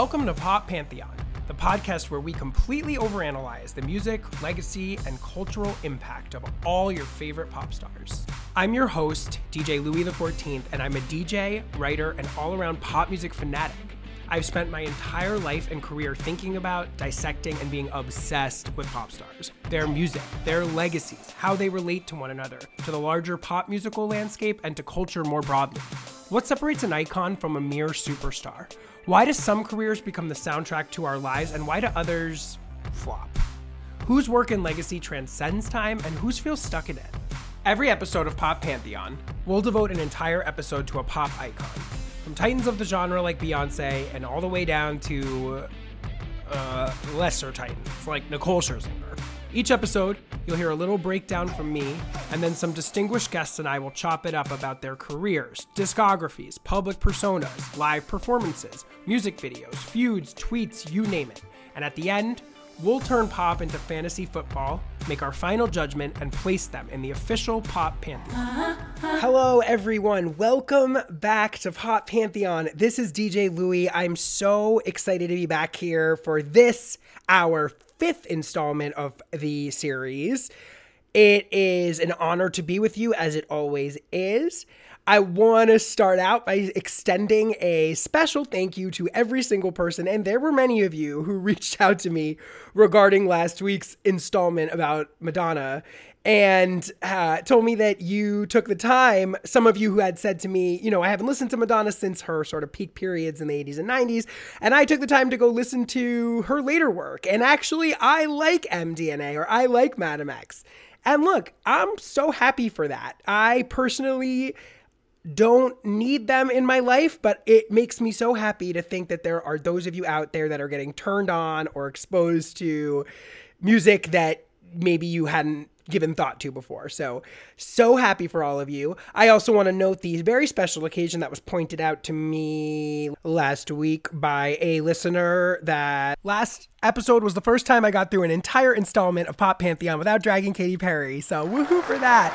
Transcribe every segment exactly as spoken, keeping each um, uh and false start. Welcome to Pop Pantheon, the podcast where we completely overanalyze the music, legacy, and cultural impact of all your favorite pop stars. I'm your host, D J Louie the fourteenth, and I'm a D J, writer, and all-around pop music fanatic. I've spent my entire life and career thinking about, dissecting, and being obsessed with pop stars, their music, their legacies, how they relate to one another, to the larger pop musical landscape, and to culture more broadly. What separates an icon from a mere superstar? Why do some careers become the soundtrack to our lives, and why do others flop? Whose work and legacy transcends time, and whose feels stuck in it? Every episode of Pop Pantheon, we'll devote an entire episode to a pop icon, from titans of the genre like Beyoncé and all the way down to uh, lesser titans like Nicole Scherzinger. Each episode, you'll hear a little breakdown from me, and then some distinguished guests and I will chop it up about their careers, discographies, public personas, live performances, music videos, feuds, tweets, you name it. And at the end, we'll turn pop into fantasy football, make our final judgment, and place them in the official Pop Pantheon. Hello, everyone. Welcome back to Pop Pantheon. This is D J Louie. I'm so excited to be back here for this, our fifth installment of the series. It is an honor to be with you, as it always is. I want to start out by extending a special thank you to every single person, and there were many of you who reached out to me regarding last week's installment about Madonna and uh, told me that you took the time, some of you who had said to me, you know, I haven't listened to Madonna since her sort of peak periods in the eighties and nineties, and I took the time to go listen to her later work, and actually I like M D N A, or I like Madam X, and look, I'm so happy for that. I personally don't need them in my life, but it makes me so happy to think that there are those of you out there that are getting turned on or exposed to music that maybe you hadn't given thought to before. So, so happy for all of you. I also want to note the very special occasion that was pointed out to me last week by a listener that last episode was the first time I got through an entire installment of Pop Pantheon without dragging Katy Perry. So woohoo for that.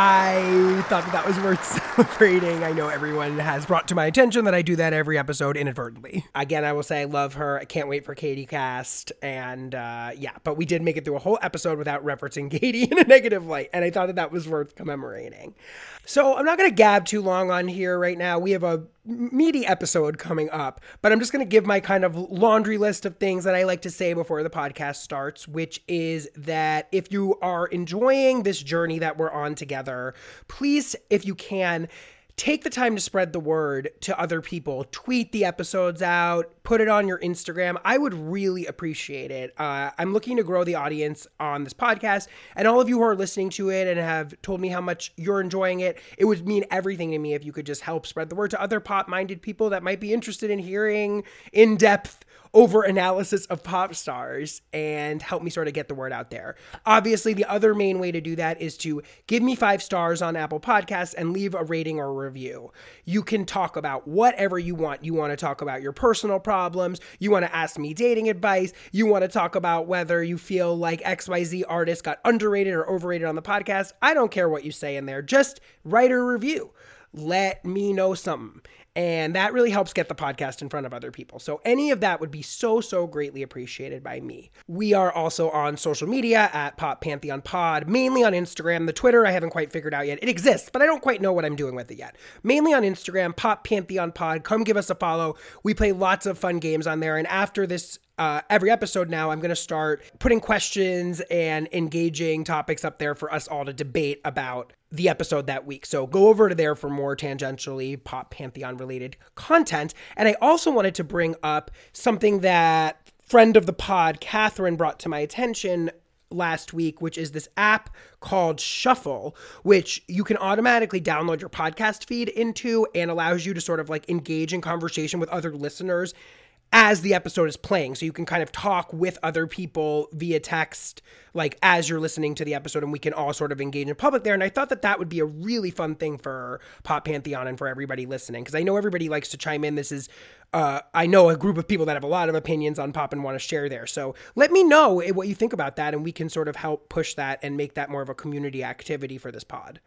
I thought that that was worth celebrating. I know everyone has brought to my attention that I do that every episode inadvertently. Again, I will say I love her. I can't wait for Katy Cast. And uh, yeah, but we did make it through a whole episode without referencing Katy in a negative light. And I thought that that was worth commemorating. So I'm not going to gab too long on here right now. We have a meaty episode coming up, but I'm just going to give my kind of laundry list of things that I like to say before the podcast starts, which is that if you are enjoying this journey that we're on together, please, if you can, take the time to spread the word to other people. Tweet the episodes out. Put it on your Instagram. I would really appreciate it. Uh, I'm looking to grow the audience on this podcast. And all of you who are listening to it and have told me how much you're enjoying it, it would mean everything to me if you could just help spread the word to other pop-minded people that might be interested in hearing in-depth over analysis of pop stars and help me sort of get the word out there. Obviously, the other main way to do that is to give me five stars on Apple Podcasts and leave a rating or review. You can talk about whatever you want. You want to talk about your personal problems. You want to ask me dating advice. You want to talk about whether you feel like X Y Z artists got underrated or overrated on the podcast. I don't care what you say in there. Just write a review. Let me know something. And that really helps get the podcast in front of other people. So any of that would be so, so greatly appreciated by me. We are also on social media at Pop Pantheon Pod, mainly on Instagram. The Twitter, I haven't quite figured out yet. It exists, but I don't quite know what I'm doing with it yet. Mainly on Instagram, Pop Pantheon Pod. Come give us a follow. We play lots of fun games on there. And after this, uh, every episode now, I'm going to start putting questions and engaging topics up there for us all to debate about the episode that week. So go over to there for more tangentially Pop Pantheon related content. And I also wanted to bring up something that friend of the pod, Catherine, brought to my attention last week, which is this app called Shuffle, which you can automatically download your podcast feed into and allows you to sort of like engage in conversation with other listeners as the episode is playing. So you can kind of talk with other people via text, like as you're listening to the episode, and we can all sort of engage in public there. And I thought that that would be a really fun thing for Pop Pantheon and for everybody listening, because I know everybody likes to chime in. This is, uh, I know a group of people that have a lot of opinions on pop and want to share there. So let me know what you think about that, and we can sort of help push that and make that more of a community activity for this pod.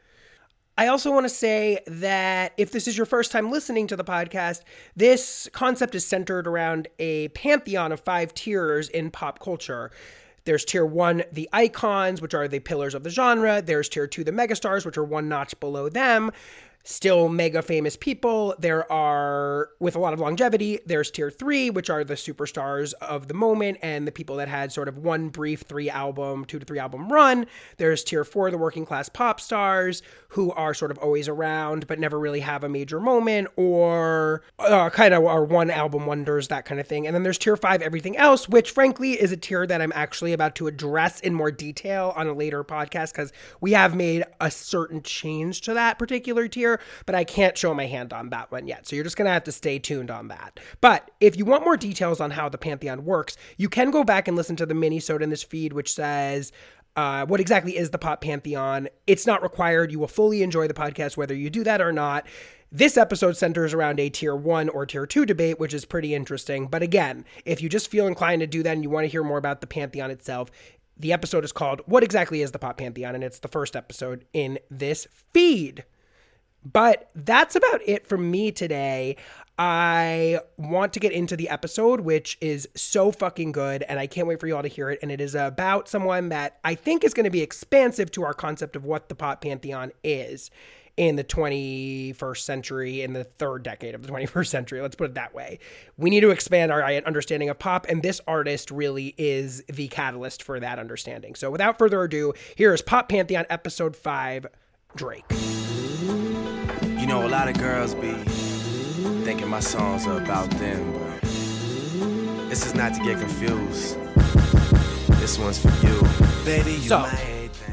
I also want to say that if this is your first time listening to the podcast, this concept is centered around a pantheon of five tiers in pop culture. There's tier one, the icons, which are the pillars of the genre. There's tier two, the megastars, which are one notch below them. Still mega famous people. There are, with a lot of longevity, there's tier three, which are the superstars of the moment and the people that had sort of one brief three album, two to three album run. There's tier four, the working class pop stars who are sort of always around but never really have a major moment or uh, kind of are one album wonders, that kind of thing. And then there's tier five, everything else, which frankly is a tier that I'm actually about to address in more detail on a later podcast because we have made a certain change to that particular tier. But I can't show my hand on that one yet. So you're just going to have to stay tuned on that. But if you want more details on how the Pantheon works, you can go back and listen to the mini-sode in this feed, which says, uh, what exactly is the Pop Pantheon? It's not required. You will fully enjoy the podcast, whether you do that or not. This episode centers around a tier one or tier two debate, which is pretty interesting. But again, if you just feel inclined to do that and you want to hear more about the Pantheon itself, the episode is called, What Exactly is the Pop Pantheon? And it's the first episode in this feed. But that's about it from me today. I want to get into the episode, which is so fucking good, and I can't wait for you all to hear it. And it is about someone that I think is going to be expansive to our concept of what the Pop Pantheon is in the twenty-first century, in the third decade of the twenty-first century. Let's put it that way. We need to expand our understanding of pop, and this artist really is the catalyst for that understanding. So without further ado, here is Pop Pantheon Episode five, Drake. You know, a lot of girls be thinking my songs are about them, but this is not to get confused. This one's for you, baby. You so,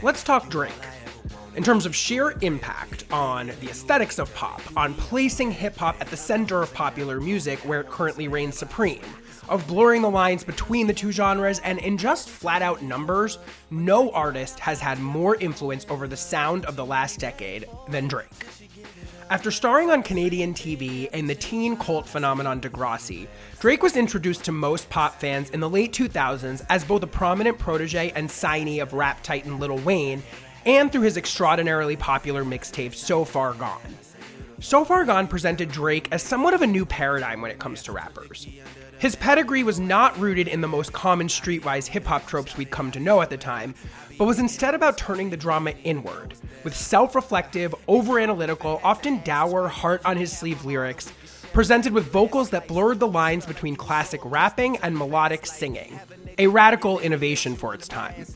let's talk Drake. In terms of sheer impact on the aesthetics of pop, on placing hip-hop at the center of popular music where it currently reigns supreme, of blurring the lines between the two genres, and in just flat-out numbers, no artist has had more influence over the sound of the last decade than Drake. After starring on Canadian T V and the teen cult phenomenon Degrassi, Drake was introduced to most pop fans in the late two thousands as both a prominent protege and signee of rap titan Lil Wayne, and through his extraordinarily popular mixtape So Far Gone. So Far Gone presented Drake as somewhat of a new paradigm when it comes to rappers. His pedigree was not rooted in the most common streetwise hip-hop tropes we'd come to know at the time, but was instead about turning the drama inward, with self-reflective, over-analytical, often dour, heart-on-his-sleeve lyrics, presented with vocals that blurred the lines between classic rapping and melodic singing, a radical innovation for its time.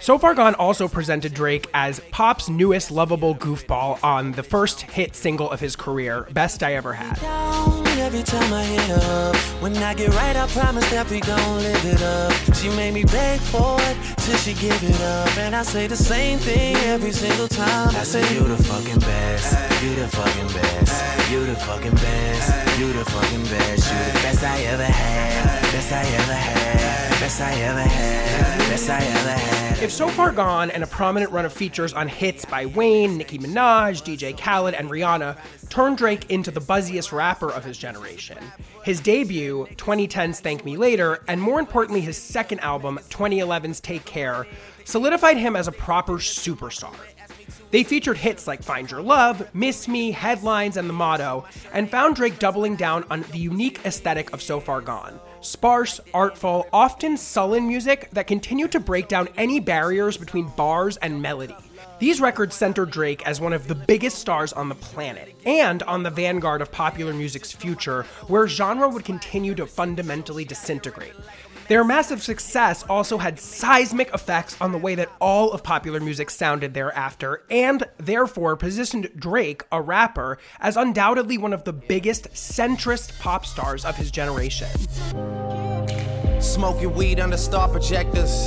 So Far Gone also presented Drake as pop's newest lovable goofball on the first hit single of his career, Best I Ever Had. If So Far Gone and a prominent run of features on hits by Wayne, Nicki Minaj, D J Khaled, and Rihanna turned Drake into the buzziest rapper of his generation, his debut, twenty ten's Thank Me Later, and more importantly his second album, twenty eleven's Take Care, solidified him as a proper superstar. They featured hits like Find Your Love, Miss Me, Headlines, and The Motto, and found Drake doubling down on the unique aesthetic of So Far Gone. Sparse, artful, often sullen music that continued to break down any barriers between bars and melody. These records centered Drake as one of the biggest stars on the planet, and on the vanguard of popular music's future, where genre would continue to fundamentally disintegrate. Their massive success also had seismic effects on the way that all of popular music sounded thereafter, and therefore positioned Drake, a rapper, as undoubtedly one of the biggest centrist pop stars of his generation. Smoking weed under star projectors.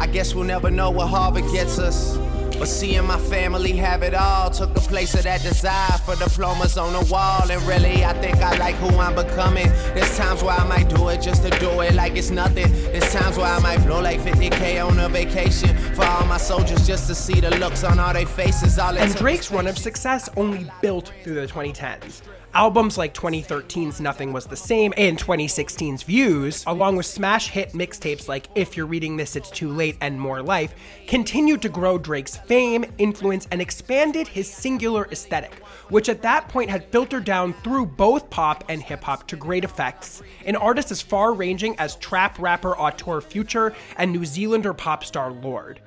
I guess we'll never know what Harvard gets us. But seeing my family have it all took the place of that desire for diplomas on the wall. And really, I think I like who I'm becoming. There's times where I might do it just to do it like it's nothing. There's times where I might blow like fifty K on a vacation for all my soldiers just to see the looks on all their faces. All and Drake's run of success only built through the twenty tens. Albums like twenty thirteen's Nothing Was The Same and twenty sixteen's Views, along with smash hit mixtapes like If You're Reading This It's Too Late and More Life, continued to grow Drake's fame, influence, and expanded his singular aesthetic, which at that point had filtered down through both pop and hip-hop to great effects. An artist as far-ranging as trap rapper auteur Future and New Zealander pop star Lorde.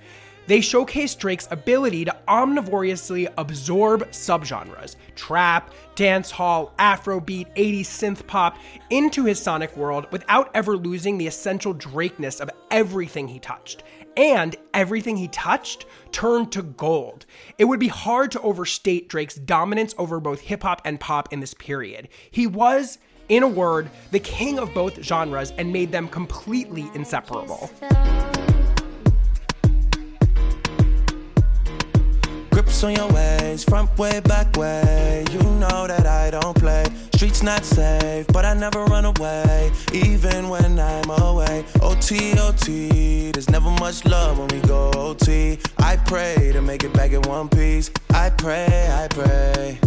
They showcased Drake's ability to omnivorously absorb subgenres, trap, dancehall, afrobeat, eighties synth pop, into his sonic world without ever losing the essential Drakeness of everything he touched. And everything he touched turned to gold. It would be hard to overstate Drake's dominance over both hip-hop and pop in this period. He was, in a word, the king of both genres and made them completely inseparable. Grips on your ways, front way, back way. You know that I don't play. Streets not safe, but I never run away, even when I'm away. O T, O T, there's never much love when we go O T. I pray to make it back in one piece. I pray, I pray.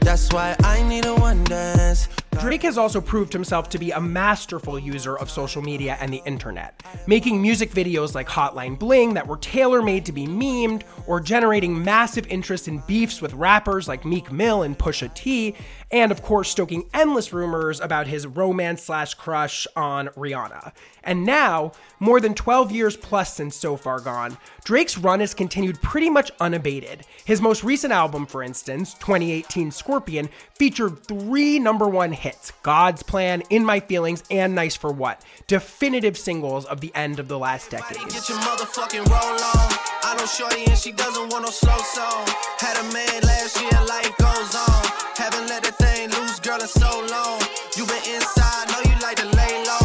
That's why I need a one dance. Drake has also proved himself to be a masterful user of social media and the internet, making music videos like Hotline Bling that were tailor-made to be memed, or generating massive interest in beefs with rappers like Meek Mill and Pusha T, and of course stoking endless rumors about his romance slash crush on Rihanna. And now, more than twelve years plus since So Far Gone, Drake's run has continued pretty much unabated. His most recent album, for instance, twenty eighteen Scorpion, featured three number one hits. God's Plan, In My Feelings, and Nice For What, definitive singles of the end of the last decade. Get your motherfucking roll on. I know shorty and she doesn't want no slow song. Had a man last year, life goes on. Haven't let that thing loose, girl, in so long. You been inside, know you like to lay low.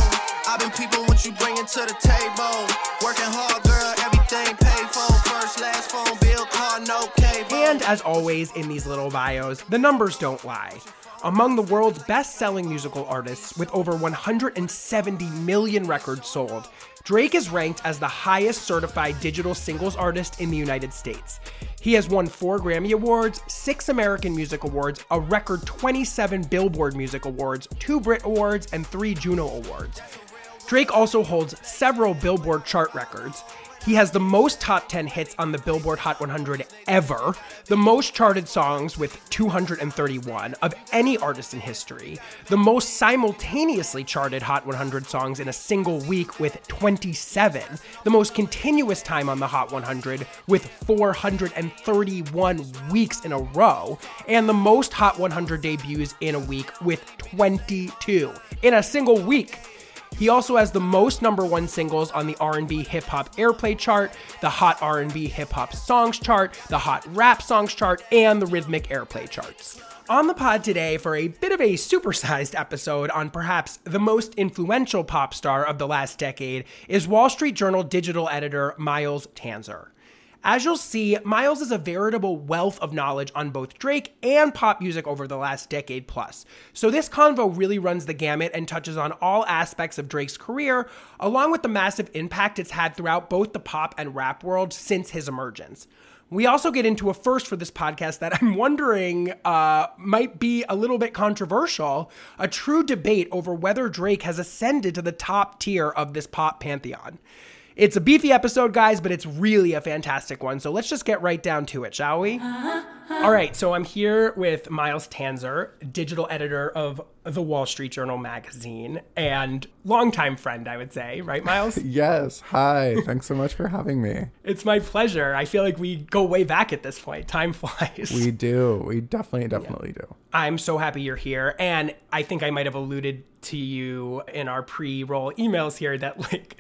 I've been people what you bringing to the table. Working hard, girl, everything paid for. First, last phone bill, car, no cable. And as always in these little bios, the numbers don't lie. Among the world's best-selling musical artists, with over one hundred seventy million records sold, Drake is ranked as the highest certified digital singles artist in the United States. He has won four Grammy Awards, six American Music Awards, a record twenty-seven Billboard Music Awards, two Brit Awards, and three Juno Awards. Drake also holds several Billboard chart records. He has the most top ten hits on the Billboard Hot one hundred ever, the most charted songs with two hundred thirty-one of any artist in history, the most simultaneously charted Hot one hundred songs in a single week with twenty-seven, the most continuous time on the Hot one hundred with four hundred thirty-one weeks in a row, and the most Hot one hundred debuts in a week with twenty-two in a single week. He also has the most number one singles on the R and B Hip Hop Airplay chart, the Hot R and B Hip Hop Songs chart, the Hot Rap Songs chart, and the Rhythmic Airplay charts. On the pod today for a bit of a supersized episode on perhaps the most influential pop star of the last decade is Wall Street Journal digital editor Myles Tanzer. As you'll see, Myles is a veritable wealth of knowledge on both Drake and pop music over the last decade plus. So this convo really runs the gamut and touches on all aspects of Drake's career, along with the massive impact it's had throughout both the pop and rap world since his emergence. We also get into a first for this podcast that I'm wondering uh, might be a little bit controversial, a true debate over whether Drake has ascended to the top tier of this pop pantheon. It's a beefy episode, guys, but it's really a fantastic one, so let's just get right down to it, shall we? All right, so I'm here with Myles Tanzer, digital editor of The Wall Street Journal magazine, and longtime friend, I would say. Right, Myles? Yes. Hi. Thanks so much for having me. It's my pleasure. I feel like we go way back at this point. Time flies. We do. We definitely, definitely yeah. do. I'm so happy you're here, and I think I might have alluded to you in our pre-roll emails here that, like,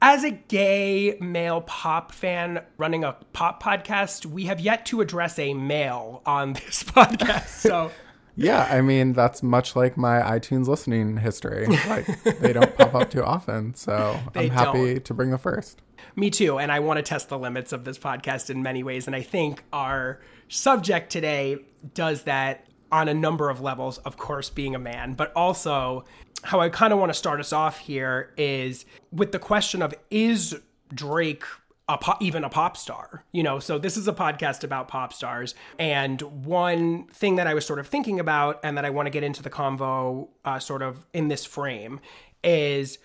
as a gay male pop fan running a pop podcast, we have yet to address a male on this podcast. So, yeah, I mean, that's much like my iTunes listening history. Like, they don't pop up too often, so they I'm happy don't. to bring the first. Me too, and I want to test the limits of this podcast in many ways, and I think our subject today does that on a number of levels, of course, being a man, but also how I kind of want to start us off here is with the question of, is Drake a pop, even a pop star, you know? So this is a podcast about pop stars. And one thing that I was sort of thinking about and that I want to get into the convo uh, sort of in this frame is,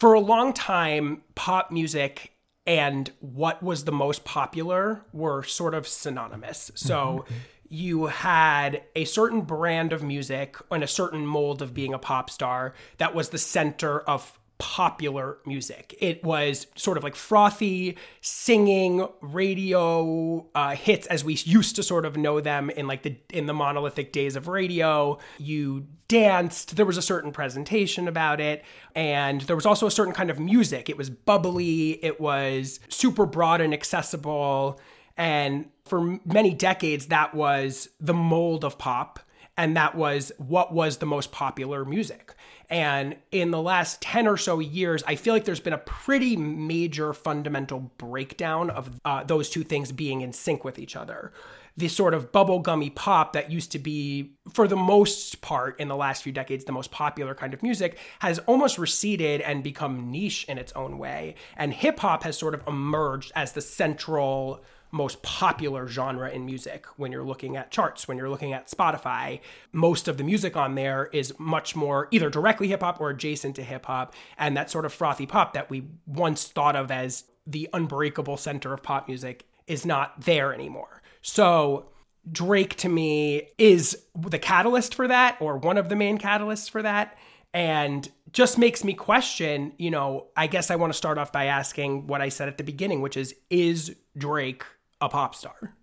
for a long time, pop music and what was the most popular were sort of synonymous. So you had a certain brand of music and a certain mold of being a pop star that was the center of popular music. It was sort of like frothy, singing, radio uh, hits as we used to sort of know them in like the in the monolithic days of radio. You danced, there was a certain presentation about it, and there was also a certain kind of music. It was bubbly, it was super broad and accessible, and for many decades that was the mold of pop, and that was what was the most popular music. And in the last ten or so years, I feel like there's been a pretty major fundamental breakdown of uh, those two things being in sync with each other. This sort of bubblegummy pop that used to be, for the most part, in the last few decades, the most popular kind of music has almost receded and become niche in its own way. And hip hop has sort of emerged as the central, most popular genre in music. When you're looking at charts, when you're looking at Spotify, most of the music on there is much more either directly hip-hop or adjacent to hip-hop, and that sort of frothy pop that we once thought of as the unbreakable center of pop music is not there anymore. So Drake, to me, is the catalyst for that, or one of the main catalysts for that, and just makes me question, you know, I guess I want to start off by asking what I said at the beginning, which is, is Drake a pop star?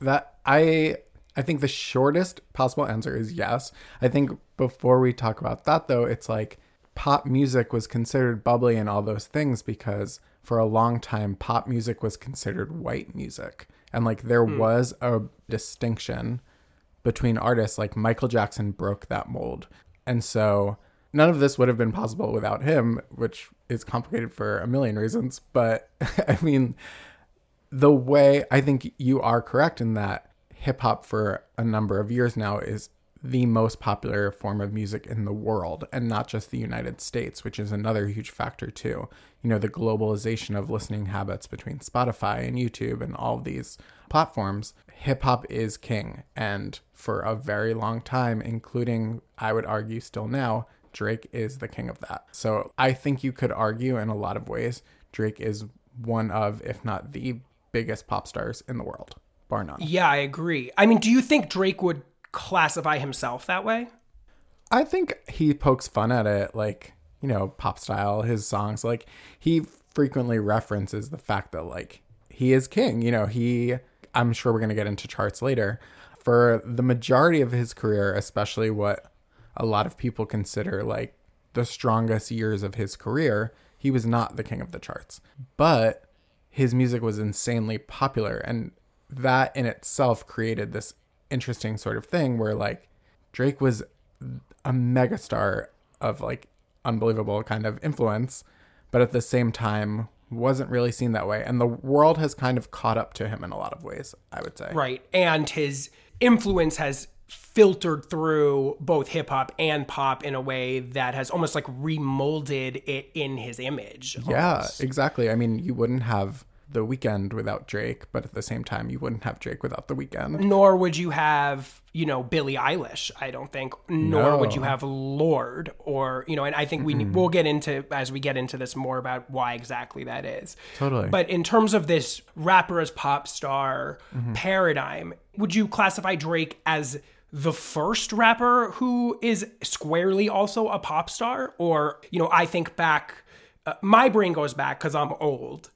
That I I think the shortest possible answer is yes. I think before we talk about that, though, it's like pop music was considered bubbly and all those things because for a long time, pop music was considered white music. And like there mm. was a distinction between artists. Like Michael Jackson broke that mold. And so none of this would have been possible without him, which is complicated for a million reasons. But I mean, the way I think you are correct in that hip hop for a number of years now is the most popular form of music in the world, and not just the United States, which is another huge factor too. You know, the globalization of listening habits between Spotify and YouTube and all of these platforms, hip hop is king. And for a very long time, including, I would argue still now, Drake is the king of that. So I think you could argue in a lot of ways, Drake is one of, if not the biggest pop stars in the world, bar none. Yeah, I agree. I mean, do you think Drake would classify himself that way? I think he pokes fun at it, like, you know, pop style, his songs, like he frequently references the fact that like he is king, you know, he, I'm sure we're going to get into charts later. For the majority of his career, especially what a lot of people consider like the strongest years of his career, he was not the king of the charts, but his music was insanely popular. And that in itself created this interesting sort of thing where like Drake was a megastar of like unbelievable kind of influence, but at the same time wasn't really seen that way, and the world has kind of caught up to him in a lot of ways, I would say. Right. And his influence has filtered through both hip-hop and pop in a way that has almost like remolded it in his image almost. Yeah, exactly. I mean, you wouldn't have The Weeknd without Drake, but at the same time, you wouldn't have Drake without The Weeknd. Nor would you have, you know, Billie Eilish, I don't think. Nor no. would you have Lorde, or, you know, and I think we mm-hmm. we'll get into, as we get into this more, about why exactly that is. Totally. But in terms of this rapper as pop star mm-hmm. paradigm, would you classify Drake as the first rapper who is squarely also a pop star? Or, you know, I think back, uh, my brain goes back because I'm old,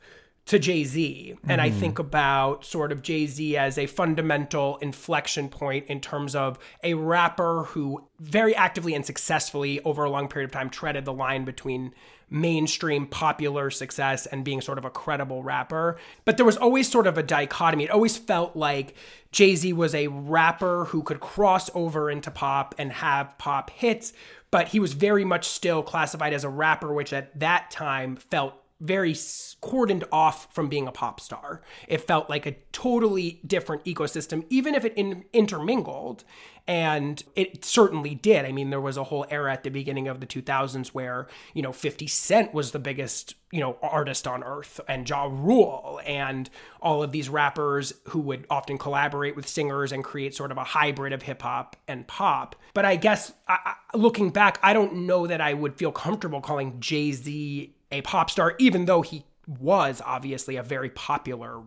to Jay-Z. And mm. I think about sort of Jay-Z as a fundamental inflection point in terms of a rapper who very actively and successfully over a long period of time treaded the line between mainstream popular success and being sort of a credible rapper. But there was always sort of a dichotomy. It always felt like Jay-Z was a rapper who could cross over into pop and have pop hits, but he was very much still classified as a rapper, which at that time felt very cordoned off from being a pop star. It felt like a totally different ecosystem, even if it in- intermingled. And it certainly did. I mean, there was a whole era at the beginning of the two thousands where, you know, fifty Cent was the biggest, you know, artist on earth, and Ja Rule, and all of these rappers who would often collaborate with singers and create sort of a hybrid of hip hop and pop. But I guess I, I, looking back, I don't know that I would feel comfortable calling Jay-Z a pop star, even though he was obviously a very popular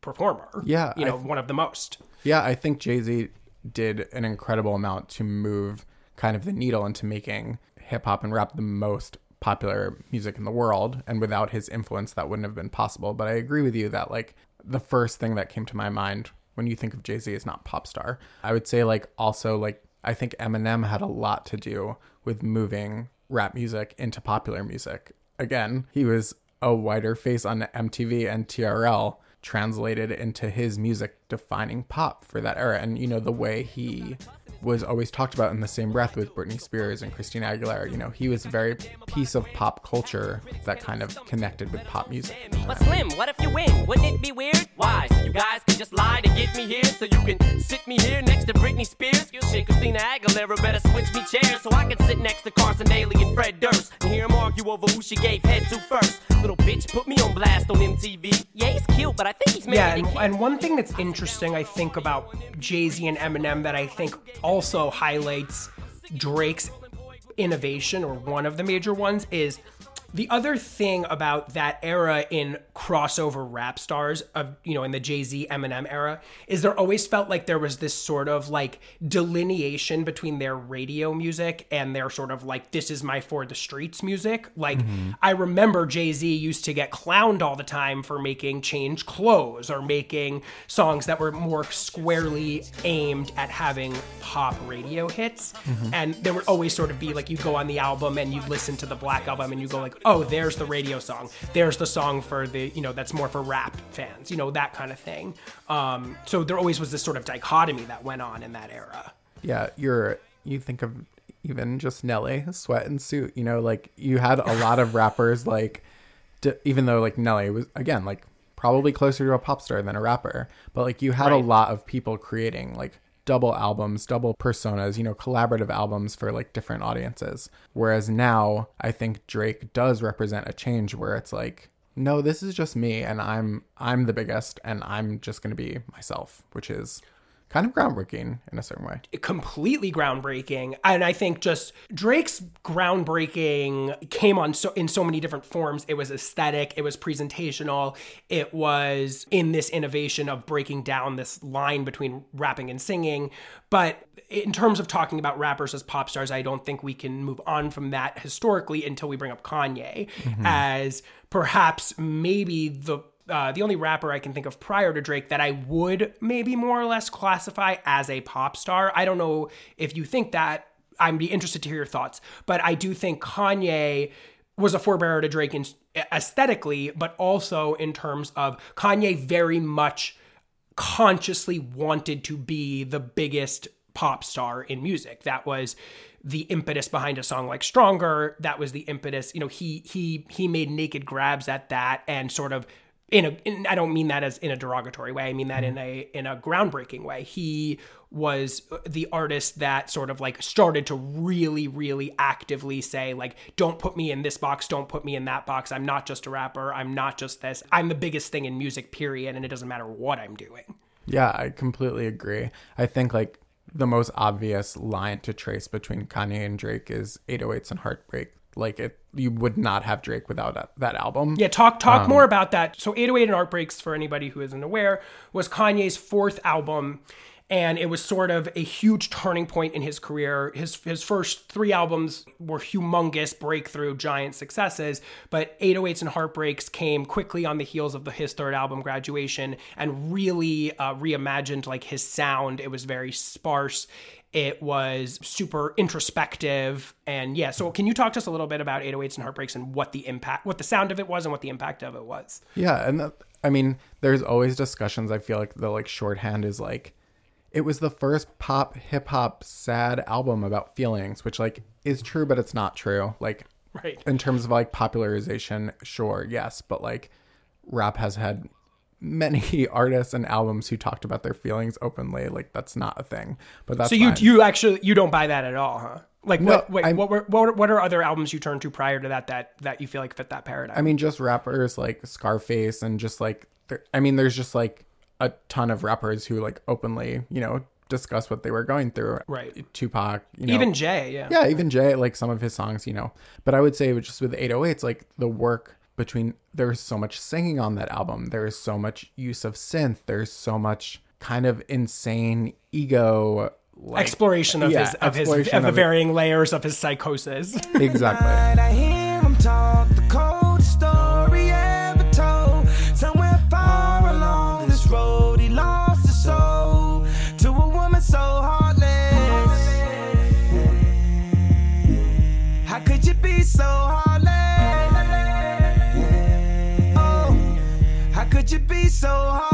performer. Yeah. You know, th- one of the most. Yeah, I think Jay-Z did an incredible amount to move kind of the needle into making hip hop and rap the most popular music in the world. And without his influence, that wouldn't have been possible. But I agree with you that, like, the first thing that came to my mind when you think of Jay-Z is not pop star. I would say, like, also, like, I think Eminem had a lot to do with moving rap music into popular music. Again, he was a wider face on M T V and T R L translated into his music defining pop for that era. And, you know, the way he was always talked about in the same breath with Britney Spears and Christina Aguilera, you know, he was a very piece of pop culture that kind of connected with pop music. But Slim, what if you win? Wouldn't it be weird? Why? You guys can just lie to get me here, so you can sit me here next to Britney Spears. You shit, Christina Aguilera better switch me chairs so I can sit next to Carson Daly and Fred Durst and hear him argue over who she gave head to first. Little bitch put me on blast on M T V. Yeah, he's cute, but I think he's married. Yeah, and, and one thing that's interesting, I think, about Jay-Z and Eminem that I think also highlights Drake's innovation, or one of the major ones, is the other thing about that era in crossover rap stars of, you know, in the Jay-Z Eminem era, is there always felt like there was this sort of like delineation between their radio music and their sort of like, this is my for the streets music. Like, mm-hmm. I remember Jay-Z used to get clowned all the time for making Change Clothes or making songs that were more squarely aimed at having pop radio hits. Mm-hmm. And there would always sort of be like, you go on the album and you listen to the Black Album and you go like, oh, there's the radio song. There's the song for the, you know, that's more for rap fans, you know, that kind of thing. Um, so there always was this sort of dichotomy that went on in that era. Yeah, you're, you think of even just Nelly, Sweat and Suit, you know, like you had a lot of rappers, like, d- even though like Nelly was, again, like probably closer to a pop star than a rapper, but like you had right. a lot of people creating like double albums, double personas, you know, collaborative albums for like different audiences. Whereas now I think Drake does represent a change where it's like, no, this is just me, and I'm I'm the biggest, and I'm just going to be myself, which is kind of groundbreaking in a certain way. Completely groundbreaking. And I think just Drake's groundbreaking came on so in so many different forms. It was aesthetic, it was presentational, it was in this innovation of breaking down this line between rapping and singing. But in terms of talking about rappers as pop stars, I don't think we can move on from that historically until we bring up Kanye mm-hmm. as perhaps maybe the Uh, the only rapper I can think of prior to Drake that I would maybe more or less classify as a pop star. I don't know if you think that. I'd be interested to hear your thoughts. But I do think Kanye was a forebearer to Drake in, aesthetically, but also in terms of Kanye very much consciously wanted to be the biggest pop star in music. That was the impetus behind a song like Stronger. That was the impetus. You know, he he he made naked grabs at that and sort of In a, in, I don't mean that as in a derogatory way. I mean that in a in a groundbreaking way. He was the artist that sort of like started to really, really actively say like, don't put me in this box, don't put me in that box. I'm not just a rapper. I'm not just this. I'm the biggest thing in music, period. And it doesn't matter what I'm doing. Yeah, I completely agree. I think like the most obvious line to trace between Kanye and Drake is eight oh eights and Heartbreak. Like it, you would not have Drake without a, that album. Yeah, talk talk um, more about that. So eight oh eight and Heartbreaks, for anybody who isn't aware, was Kanye's fourth album, and it was sort of a huge turning point in his career. His his first three albums were humongous breakthrough, giant successes, but eight oh eights and Heartbreaks came quickly on the heels of the, his third album, Graduation, and really uh, reimagined like his sound. It was very sparse. It was super introspective. And yeah, so can you talk to us a little bit about eight oh eights and Heartbreaks and what the impact, what the sound of it was and what the impact of it was? Yeah. And that, I mean, there's always discussions. I feel like the like shorthand is like, it was the first pop hip hop sad album about feelings, which like is true, but it's not true. Like Right. In terms of like popularization, sure, yes, but like rap has had many artists and albums who talked about their feelings openly. Like that's not a thing. But that's so you fine. you actually you don't buy that at all, huh? Like no, what? Wait, I'm, what were what, what are other albums you turned to prior to that that that you feel like fit that paradigm? I mean, just rappers like Scarface and just like I mean, there's just like a ton of rappers who like openly, you know, discuss what they were going through. Right. Tupac, you know, even Jay, yeah, yeah, even Jay, like some of his songs, you know. But I would say just with eight oh eights, like the work between there's so much singing on that album. There is so much use of synth. There's so much kind of insane ego. Like, exploration of yeah, his of his of, of the varying it. layers of his psychosis. Exactly. I hear him talk the cold story ever told. Somewhere far along this road, he lost his soul to a woman so heartless. How could you be so heartless? Oh, how could you be so heartless?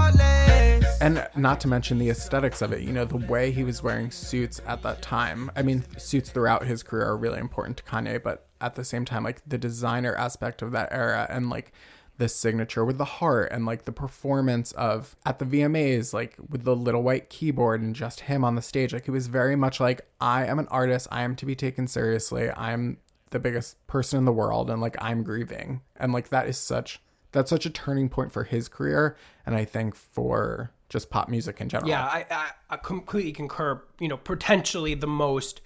And not to mention the aesthetics of it, you know, the way he was wearing suits at that time. I mean, suits throughout his career are really important to Kanye, but at the same time, like the designer aspect of that era and like the signature with the heart and like the performance of at the V M As, like with the little white keyboard and just him on the stage. Like it was very much like, I am an artist. I am to be taken seriously. I'm the biggest person in the world. And like, I'm grieving. And like, that is such, that's such a turning point for his career. And I think for just pop music in general. Yeah, I, I, I completely concur. You know, potentially the most,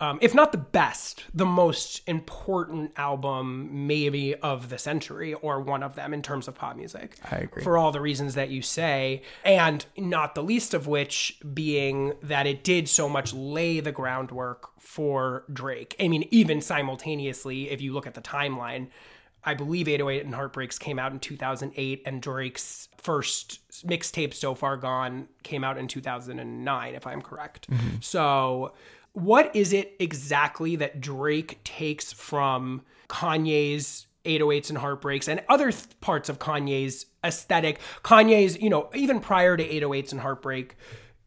um, if not the best, the most important album maybe of the century or one of them in terms of pop music. I agree. For all the reasons that you say, and not the least of which being that it did so much lay the groundwork for Drake. I mean, even simultaneously, if you look at the timeline, I believe eight oh eight and Heartbreaks came out in two thousand eight and Drake's first mixtape, So Far Gone, came out in two thousand nine, if I'm correct. Mm-hmm. So what is it exactly that Drake takes from Kanye's eight oh eights and Heartbreaks and other th- parts of Kanye's aesthetic? Kanye's, you know, even prior to eight oh eights and Heartbreak,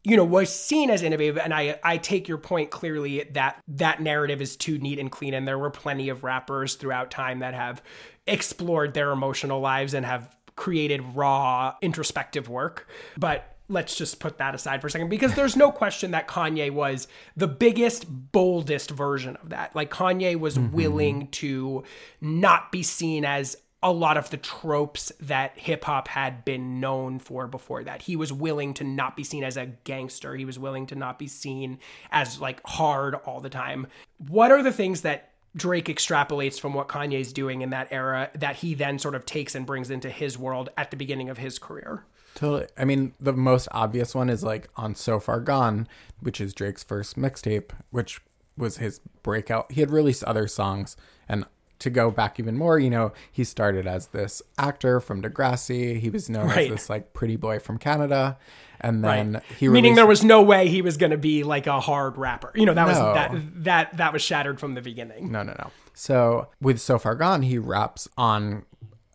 you know, was seen as innovative. And I, I take your point clearly that that narrative is too neat and clean. And there were plenty of rappers throughout time that have explored their emotional lives and have created raw, introspective work. But let's just put that aside for a second, because there's no question that Kanye was the biggest, boldest version of that. Like Kanye was mm-hmm. willing to not be seen as a lot of the tropes that hip hop had been known for before that. He was willing to not be seen as a gangster. He was willing to not be seen as like hard all the time. What are the things that Drake extrapolates from what Kanye's doing in that era that he then sort of takes and brings into his world at the beginning of his career? Totally. I mean, the most obvious one is like on So Far Gone, which is Drake's first mixtape, which was his breakout. He had released other songs, and to go back even more, you know, he started as this actor from Degrassi. He was known right. as this like pretty boy from Canada. And then right. he released... Meaning there was no way he was going to be like a hard rapper. You know, that no. was that, that that was shattered from the beginning. No, no, no. So with So Far Gone, he raps on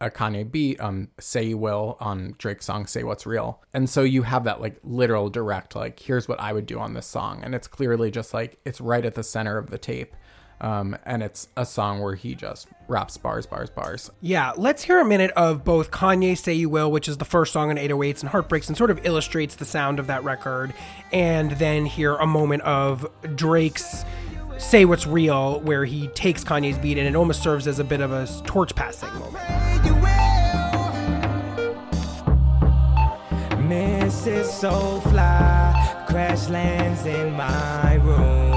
a Kanye beat, um, Say You Will, on Drake's song, Say What's Real. And so you have that like literal direct, like, here's what I would do on this song. And it's clearly just like, it's right at the center of the tape. Um, and it's a song where he just raps bars, bars, bars. Yeah, let's hear a minute of both Kanye Say You Will, which is the first song on eight oh eights and Heartbreaks and sort of illustrates the sound of that record, and then hear a moment of Drake's Say What's Real, where he takes Kanye's beat and it almost serves as a bit of a torch passing moment. Miss is so fly, crash lands in my room.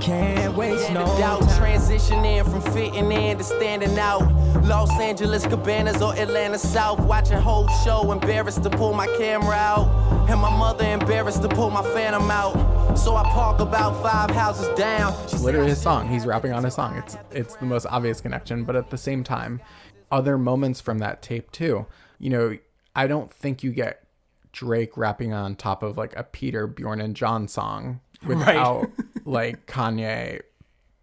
Can't waste no doubt. Transitioning from fitting in to standing out. Los Angeles Cabanas or Atlanta South. Watch a whole show, embarrassed to pull my camera out. And my mother embarrassed to pull my phantom out. So I park about five houses down. It's literally his song. He's rapping on his song. It's it's the most obvious connection. But at the same time, other moments from that tape too. You know, I don't think you get Drake rapping on top of like a Peter, Bjorn, and John song without right. like Kanye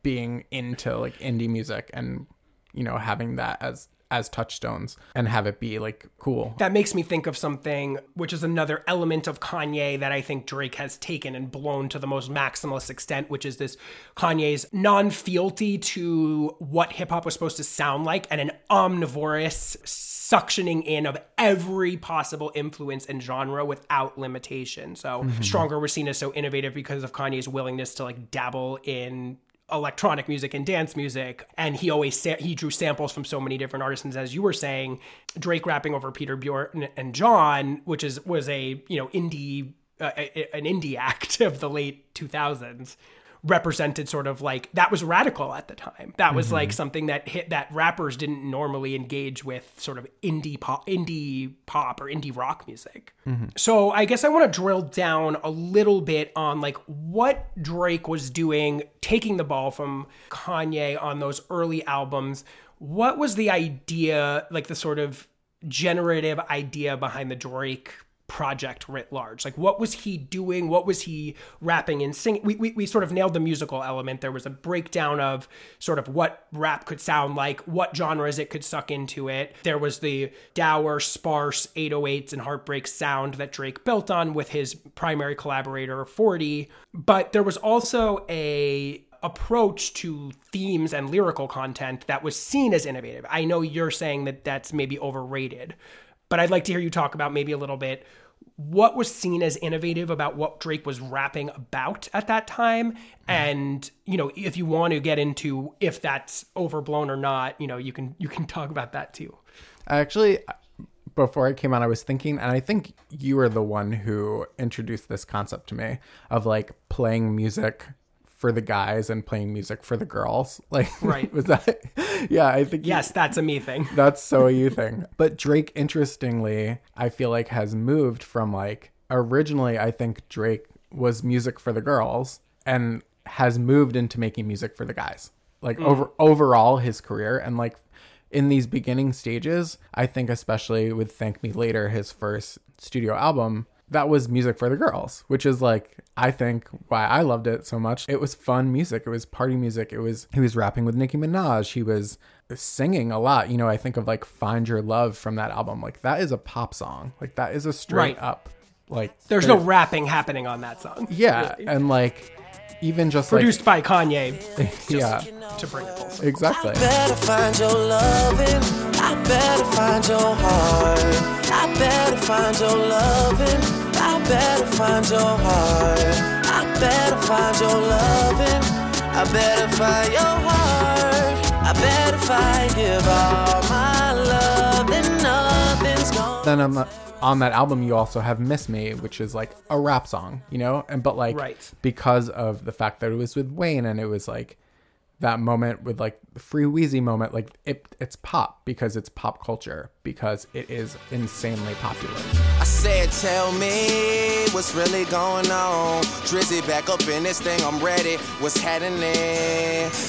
being into like indie music and, you know, having that as as touchstones and have it be like cool. That makes me think of something, which is another element of Kanye that I think Drake has taken and blown to the most maximalist extent, which is this Kanye's non-fealty to what hip-hop was supposed to sound like and an omnivorous suctioning in of every possible influence and genre without limitation. So mm-hmm. Stronger was seen as so innovative because of Kanye's willingness to like dabble in electronic music and dance music, and he always sa- he drew samples from so many different artists. And as you were saying, Drake rapping over Peter Bjorn and John, which is was a you know indie uh, a, an indie act of the late two thousands, represented sort of like that was radical at the time. That was mm-hmm. like something that hit that rappers didn't normally engage with, sort of indie pop, indie pop or indie rock music. Mm-hmm. So I guess I want to drill down a little bit on like what Drake was doing, taking the ball from Kanye on those early albums. What was the idea, like the sort of generative idea behind the Drake project writ large? Like what was he doing? What was he rapping and singing? We, we we sort of nailed the musical element. There was a breakdown of sort of what rap could sound like, what genres it could suck into it. There was the dour, sparse eight oh eights and Heartbreak sound that Drake built on with his primary collaborator forty. But there was also a approach to themes and lyrical content that was seen as innovative. I know you're saying that that's maybe overrated, but I'd like to hear you talk about maybe a little bit what was seen as innovative about what Drake was rapping about at that time. Mm. And, you know, if you want to get into if that's overblown or not, you know, you can you can talk about that too. Actually, before I came on, I was thinking, and I think you were the one who introduced this concept to me of like playing music for the guys and playing music for the girls. Like, right. Was that? Yeah, I think. Yes, you, that's a me thing. That's so a you thing. But Drake, interestingly, I feel like has moved from like, originally, I think Drake was music for the girls and has moved into making music for the guys. Like mm. over overall his career. And like in these beginning stages, I think especially with Thank Me Later, his first studio album, that was music for the girls, which is like, I think why I loved it so much. It was fun music. It was party music. It was, he was rapping with Nicki Minaj. He was singing a lot. You know, I think of like Find Your Love from that album. Like that is a pop song. Like that is a straight right. up, like there's, there's no rapping happening on that song. Yeah. Really. And like, even just produced like, by Kanye. Just yeah. To bring it full circle. Exactly. I better find your loving. I better find your heart. I better find your loving. I better find your heart. I better find your loving. I better find your heart. I better find give all my love and nothing's gone. Then on, the, on that album, you also have Miss Me, which is like a rap song, you know? And but like right. because of the fact that it was with Wayne and it was like that moment with like the Free Weezy moment, like it, it's pop because it's pop culture, because it is insanely popular. I said, tell me what's really going on. Drizzy back up in this thing, I'm ready. What's happening?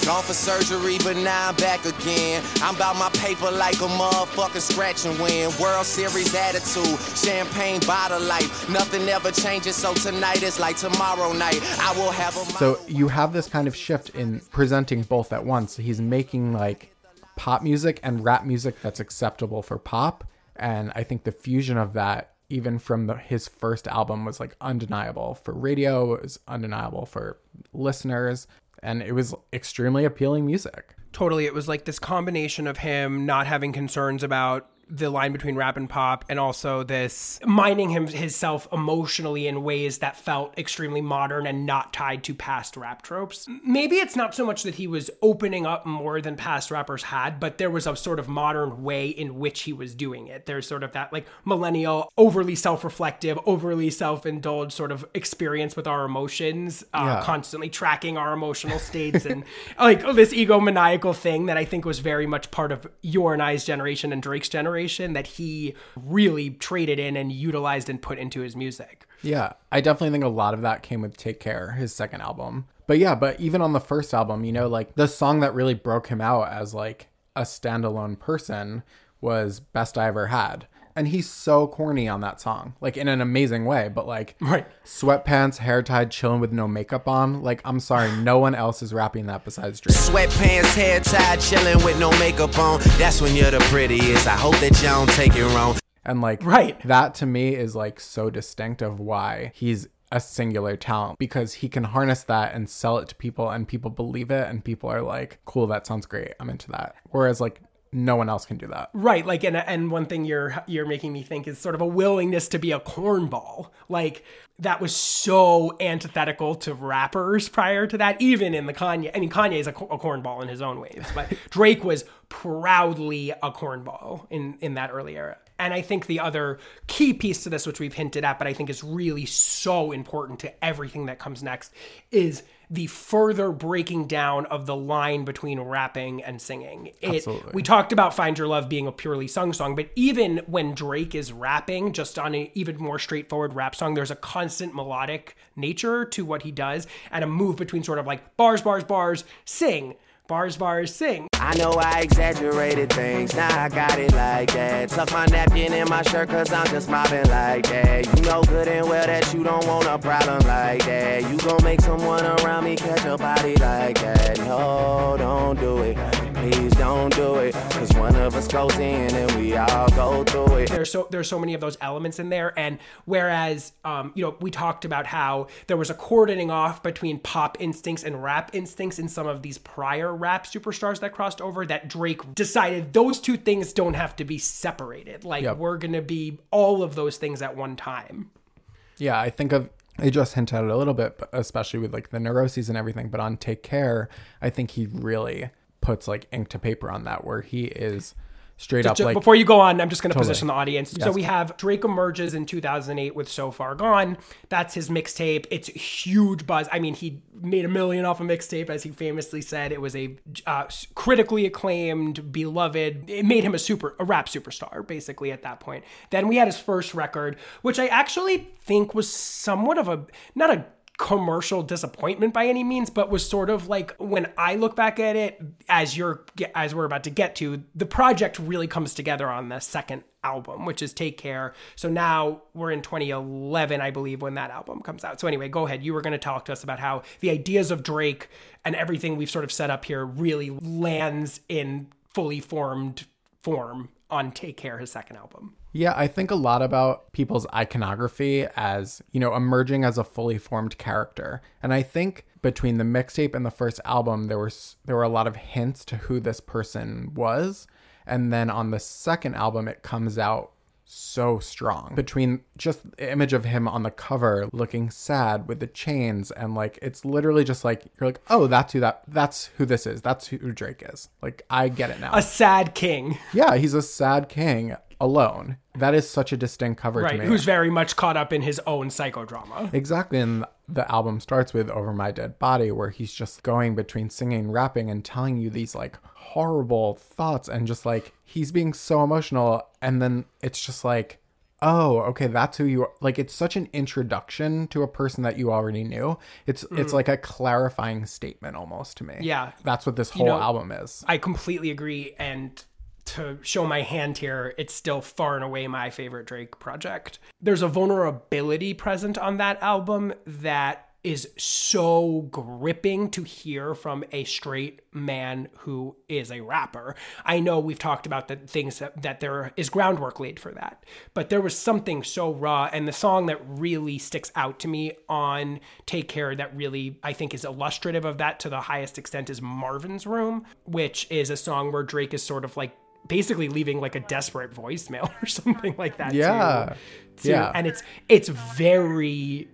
Gone for surgery, but now I'm back again. I'm about my paper like a motherfucking scratch and win. World Series attitude, champagne bottle life. Nothing ever changes, so tonight is like tomorrow night. I will have a... So you have this kind of shift in presenting both at once. He's making like pop music and rap music that's acceptable for pop, and I think the fusion of that, even from the, his first album, was like undeniable for radio. It was undeniable for listeners, and it was extremely appealing music. Totally. It was like this combination of him not having concerns about the line between rap and pop, and also this mining him himself emotionally in ways that felt extremely modern and not tied to past rap tropes. Maybe it's not so much that he was opening up more than past rappers had, but there was a sort of modern way in which he was doing it. There's sort of that like millennial, overly self-reflective, overly self-indulged sort of experience with our emotions, uh, yeah. constantly tracking our emotional states and like oh, this egomaniacal thing that I think was very much part of your and I's generation and Drake's generation that he really traded in and utilized and put into his music. Yeah, I definitely think a lot of that came with Take Care, his second album. But yeah, but even on the first album, you know, like the song that really broke him out as like a standalone person was Best I Ever Had. And he's so corny on that song, like in an amazing way, but like right. sweatpants, hair tied, chilling with no makeup on. Like, I'm sorry, no one else is rapping that besides Drake. Sweatpants, hair tied, chilling with no makeup on. That's when you're the prettiest. I hope that y'all don't take it wrong. And like, right. that to me is like so distinct of why he's a singular talent, because he can harness that and sell it to people, and people believe it, and people are like, cool, that sounds great. I'm into that. Whereas like, no one else can do that. Right. Like, and and one thing you're you're making me think is sort of a willingness to be a cornball. Like, that was so antithetical to rappers prior to that, even in the Kanye. I mean, Kanye is a, a cornball in his own ways, but Drake was proudly a cornball in, in that early era. And I think the other key piece to this, which we've hinted at, but I think is really so important to everything that comes next, is the further breaking down of the line between rapping and singing. It, Absolutely. We talked about Find Your Love being a purely sung song, but even when Drake is rapping, just on an even more straightforward rap song, there's a constant melodic nature to what he does and a move between sort of like bars, bars, bars, sing. Bars, bars, sing. I know I exaggerated things, now I got it like that. Tuck my napkin in my shirt cause I'm just mopping like that. You know good and well that you don't want a problem like that. You gon' make someone around me catch a body like that. No, don't do it, please don't do it, cause one of us goes in and we all go through it. There's so, there's so many of those elements in there, and whereas, um, you know, we talked about how there was a cordoning off between pop instincts and rap instincts in some of these prior rap superstars that crossed over, that Drake decided those two things don't have to be separated. Like, yep. we're going to be all of those things at one time. Yeah, I think of, I just hinted at it a little bit, but especially with like the neuroses and everything, but on Take Care, I think he really puts like ink to paper on that, where he is straight just, up just, like... Before you go on, I'm just going to totally. position the audience. Yes. So we have Drake emerges in two thousand eight with So Far Gone. That's his mixtape. It's huge buzz. I mean, he made a million off a mixtape, as he famously said. It was a uh, critically acclaimed, beloved. It made him a super, a rap superstar, basically, at that point. Then we had his first record, which I actually think was somewhat of a... Not a commercial disappointment by any means, but was sort of like, when I look back at it, as you're as we're about to get to, the project really comes together on the second album, which is Take Care. So now we're in twenty eleven, I believe, when that album comes out. So anyway, go ahead. You were going to talk to us about how the ideas of Drake and everything we've sort of set up here really lands in fully formed form on Take Care, his second album. Yeah, I think a lot about people's iconography as, you know, emerging as a fully formed character. And I think between the mixtape and the first album, there were there were a lot of hints to who this person was. And then on the second album, it comes out so strong. Between just the image of him on the cover looking sad with the chains, and like, it's literally just like, you're like, oh, that's who that that's who this is. That's who Drake is. Like, I get it now. A sad king. Yeah, he's a sad king. Alone. That is such a distinct cover right, to me. Who's very much caught up in his own psychodrama. Exactly. And the album starts with Over My Dead Body, where he's just going between singing, rapping, and telling you these like horrible thoughts, and just like, he's being so emotional. And then it's just like, oh, okay, that's who you are. Like, it's such an introduction to a person that you already knew. It's mm. it's like a clarifying statement almost to me. Yeah. That's what this whole you know, album is. I completely agree. And to show my hand here, it's still far and away my favorite Drake project. There's a vulnerability present on that album that is so gripping to hear from a straight man who is a rapper. I know we've talked about the things that, that there is groundwork laid for that, but there was something so raw. And the song that really sticks out to me on Take Care that really, I think, is illustrative of that to the highest extent is Marvin's Room, which is a song where Drake is sort of like basically leaving like a desperate voicemail or something like that. Yeah. Too, too. Yeah. And it's, it's very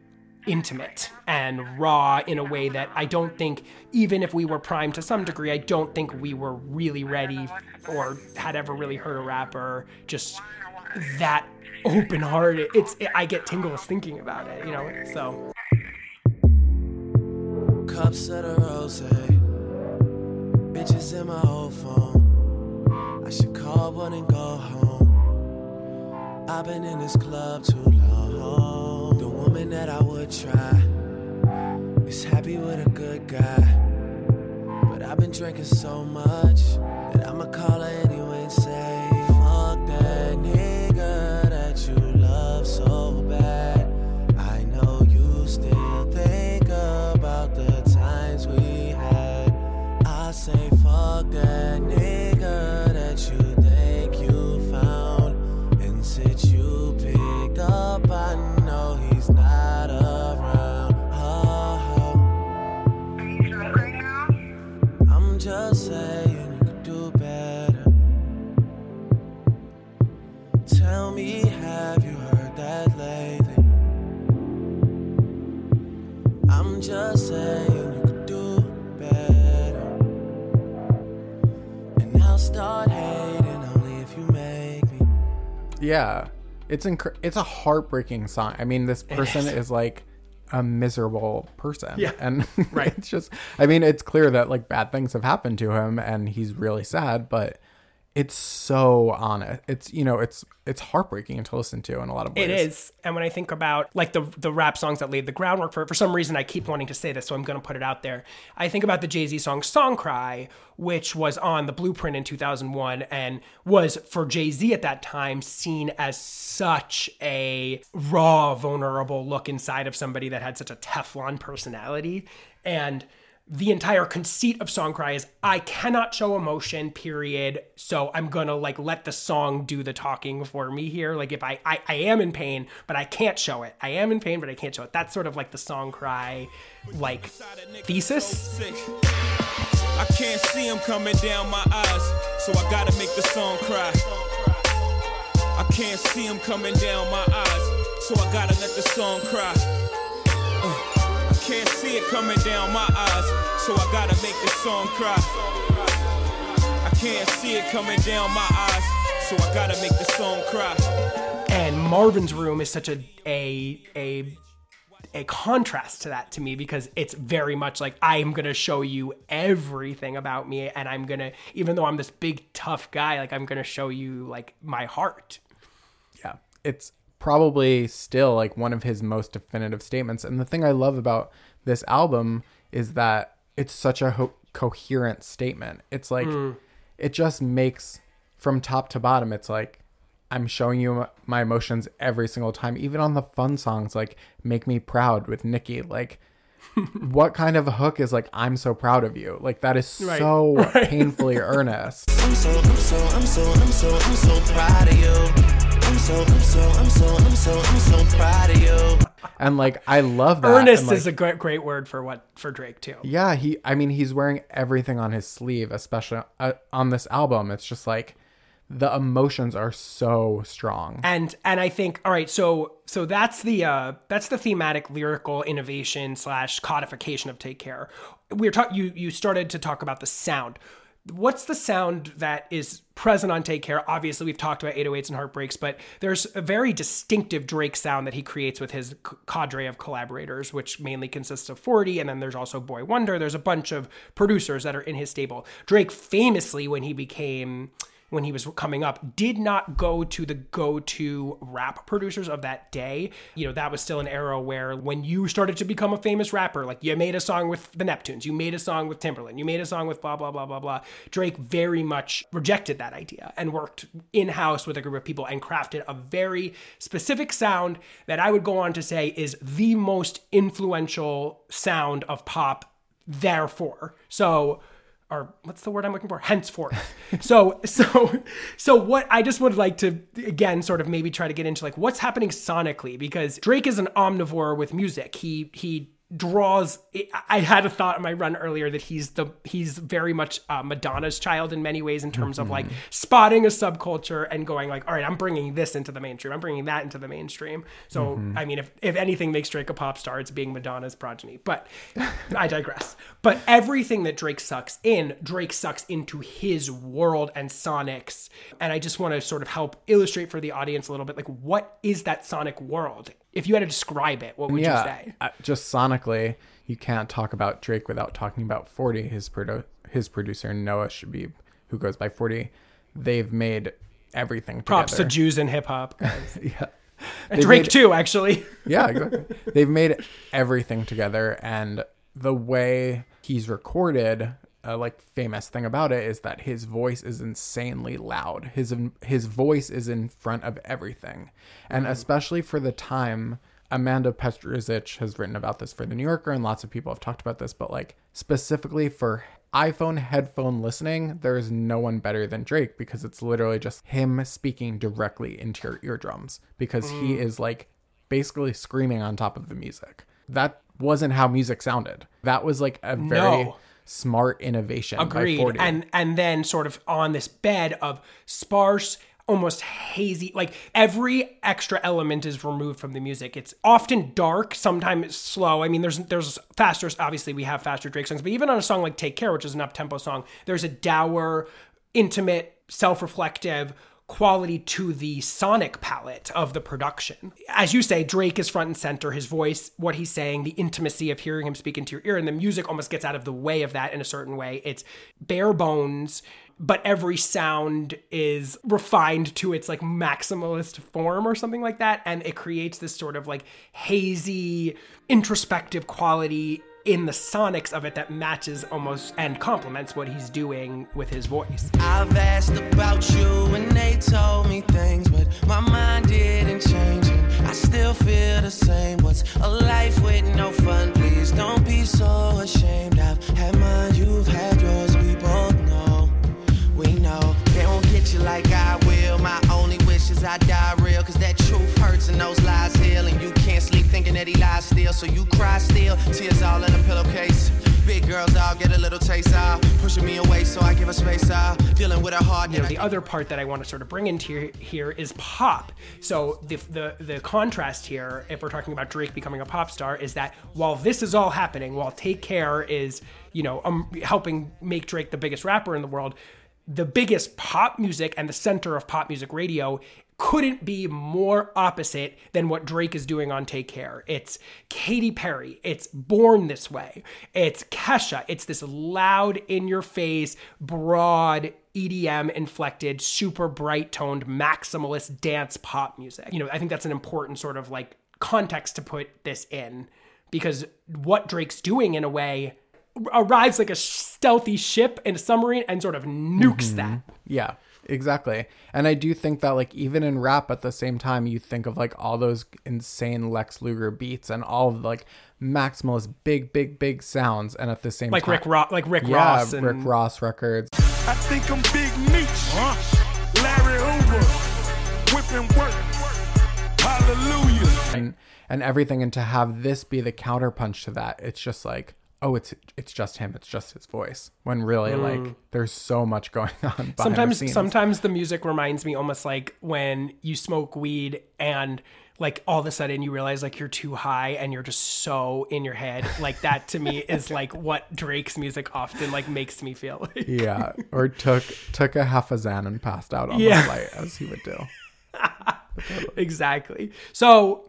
intimate and raw in a way that I don't think, even if we were primed to some degree, I don't think we were really ready or had ever really heard a rapper just that open hearted. It's, it, I get tingles thinking about it, you know? So. Cups of the rose, bitches in my old phone. I should call one and go home. I've been in this club too long. The woman that I would try is happy with a good guy. But I've been drinking so much that I'ma call her anyway and say, fuck that nigga. fuck that nigga that you think you found. And since you picked up, I know he's not around. Oh, are you drunk right now? I'm just saying you could do better. Tell me, have you heard that lately? I'm just saying. Start hating only if you make me. Yeah, it's inc- it's a heartbreaking song. I mean, this person is. is like a miserable person. Yeah, and right. It's just, I mean, it's clear that like bad things have happened to him, and he's really sad. But it's so honest. It's you know, it's it's heartbreaking to listen to in a lot of ways. It is. And when I think about like the the rap songs that laid the groundwork for it, for some reason I keep wanting to say this, so I'm going to put it out there. I think about the Jay-Z song "Song Cry," which was on the Blueprint in two thousand one and was, for Jay-Z at that time, seen as such a raw, vulnerable look inside of somebody that had such a Teflon personality. And the entire conceit of Song Cry is, I cannot show emotion, period. So I'm going to like let the song do the talking for me here. Like if I, I, I am in pain, but I can't show it. I am in pain, but I can't show it. That's sort of like the Song Cry, like thesis. I can't see him coming down my eyes, so I gotta make the song cry. I can't see him coming down my eyes, so I gotta let the song cry. Uh, I can't see it coming down my eyes, so I gotta make the song cry. I can't see it coming down my eyes, so I gotta make the song cry. And Marvin's Room is such a a a. a contrast to that to me, because it's very much like, I'm going to show you everything about me, and I'm going to, even though I'm this big tough guy, like I'm going to show you like my heart. Yeah. It's probably still like one of his most definitive statements. And the thing I love about this album is that it's such a ho- coherent statement. It's like, mm. it just makes, from top to bottom, it's like, I'm showing you my emotions every single time, even on the fun songs like Make Me Proud with Nicki. Like, what kind of a hook is like, I'm so proud of you? Like, that is right. so right. painfully earnest. I'm so, I'm so, I'm so, I'm so, I'm so proud of you. I'm so, I'm so, I'm so, I'm so, I'm so proud of you. And like, I love that. Earnest like, is a great, great word for what, for Drake too. Yeah. He, I mean, he's wearing everything on his sleeve, especially uh, on this album. It's just like, the emotions are so strong. And and I think, all right, so so that's the uh, that's the thematic lyrical innovation slash codification of Take Care. We're talking you you started to talk about the sound. What's the sound that is present on Take Care? Obviously, we've talked about eight oh eights and Heartbreaks, but there's a very distinctive Drake sound that he creates with his cadre of collaborators, which mainly consists of forty, and then there's also Boy Wonder. There's a bunch of producers that are in his stable. Drake famously, when he became... when he was coming up, did not go to the go-to rap producers of that day. You know, that was still an era where when you started to become a famous rapper, like you made a song with the Neptunes, you made a song with Timberland, you made a song with blah, blah, blah, blah, blah. Drake very much rejected that idea and worked in-house with a group of people and crafted a very specific sound that I would go on to say is the most influential sound of pop, therefore. So... or what's the word I'm looking for? Henceforth. So, so, so what I just would like to, again, sort of maybe try to get into like what's happening sonically, because Drake is an omnivore with music. He, he draws, I had a thought in my run earlier that he's the, he's very much uh, Madonna's child in many ways in terms mm-hmm. of like spotting a subculture and going like, all right, I'm bringing this into the mainstream. I'm bringing that into the mainstream. So, mm-hmm. I mean, if, if anything makes Drake a pop star, it's being Madonna's progeny, but I digress. But everything that Drake sucks in, Drake sucks into his world and sonics. And I just want to sort of help illustrate for the audience a little bit, like what is that sonic world? If you had to describe it, what would yeah, you say? Uh, just sonically, you can't talk about Drake without talking about forty. His, produ- his producer, Noah Shabib, who goes by forty. They've made everything together. Props to Jews in hip-hop, guys. Yeah. And They've Drake made, too, actually. Yeah, exactly. They've made everything together. And the way he's recorded, a like, famous thing about it is that his voice is insanely loud. His his voice is in front of everything. And mm-hmm. especially for the time, Amanda Petruzich has written about this for The New Yorker, and lots of people have talked about this, but like specifically for iPhone headphone listening, there is no one better than Drake, because it's literally just him speaking directly into your eardrums, because mm. he is like basically screaming on top of the music. That wasn't how music sounded. That was like a very no. smart innovation. Agreed. By forty. And and then sort of on this bed of sparse, almost hazy, like every extra element is removed from the music. It's often dark, sometimes slow. I mean, there's there's faster, obviously we have faster Drake songs, but even on a song like Take Care, which is an up-tempo song, there's a dour, intimate, self-reflective quality to the sonic palette of the production. As you say, Drake is front and center. His voice, what he's saying, the intimacy of hearing him speak into your ear, and the music almost gets out of the way of that in a certain way. It's bare bones, but every sound is refined to its like maximalist form or something like that. And it creates this sort of like hazy, introspective quality in the sonics of it that matches almost and complements what he's doing with his voice. I've asked about you and they told me things, but my mind didn't change and I still feel the same. What's a life with no fun? Please don't be so ashamed. I've had mine, you've had yours. We both know, we know. They won't get you like I will. My only wish is I die real, cause that truth hurts and those lies heal, and you can't sleep thinking that he lies still, so you cry still, tears all in a pillowcase. Big girls all get a little taste, ah, pushing me away so I give her space, ah, dealing with her heart. You know, the other part that I want to sort of bring into here, here is pop. So the, the the contrast here, if we're talking about Drake becoming a pop star, is that while this is all happening, while Take Care is, you know, um, helping make Drake the biggest rapper in the world, the biggest pop music and the center of pop music radio couldn't be more opposite than what Drake is doing on Take Care. It's Katy Perry. It's Born This Way. It's Kesha. It's this loud, in-your-face, broad, E D M-inflected, super bright-toned, maximalist dance pop music. You know, I think that's an important sort of like context to put this in, because what Drake's doing in a way arrives like a stealthy ship in a submarine and sort of nukes mm-hmm. that. Yeah, exactly. And I do think that like even in rap at the same time, you think of like all those insane Lex Luger beats and all of like maximalist big, big, big sounds. And at the same like time, Rick Ro- like Rick yeah, Ross. And Rick Ross records. I think I'm Big Meech, huh? Larry Hoover, whipping work, hallelujah. And, and everything. And to have this be the counterpunch to that, it's just like, oh, it's it's just him. It's just his voice. When really, mm. like, there's so much going on. Sometimes, the sometimes the music reminds me almost like when you smoke weed and like all of a sudden you realize like you're too high and you're just so in your head. Like that to me is like what Drake's music often like makes me feel. Like. Yeah, or took took a half a Xan and passed out on yeah. the flight, as he would do. Exactly. So.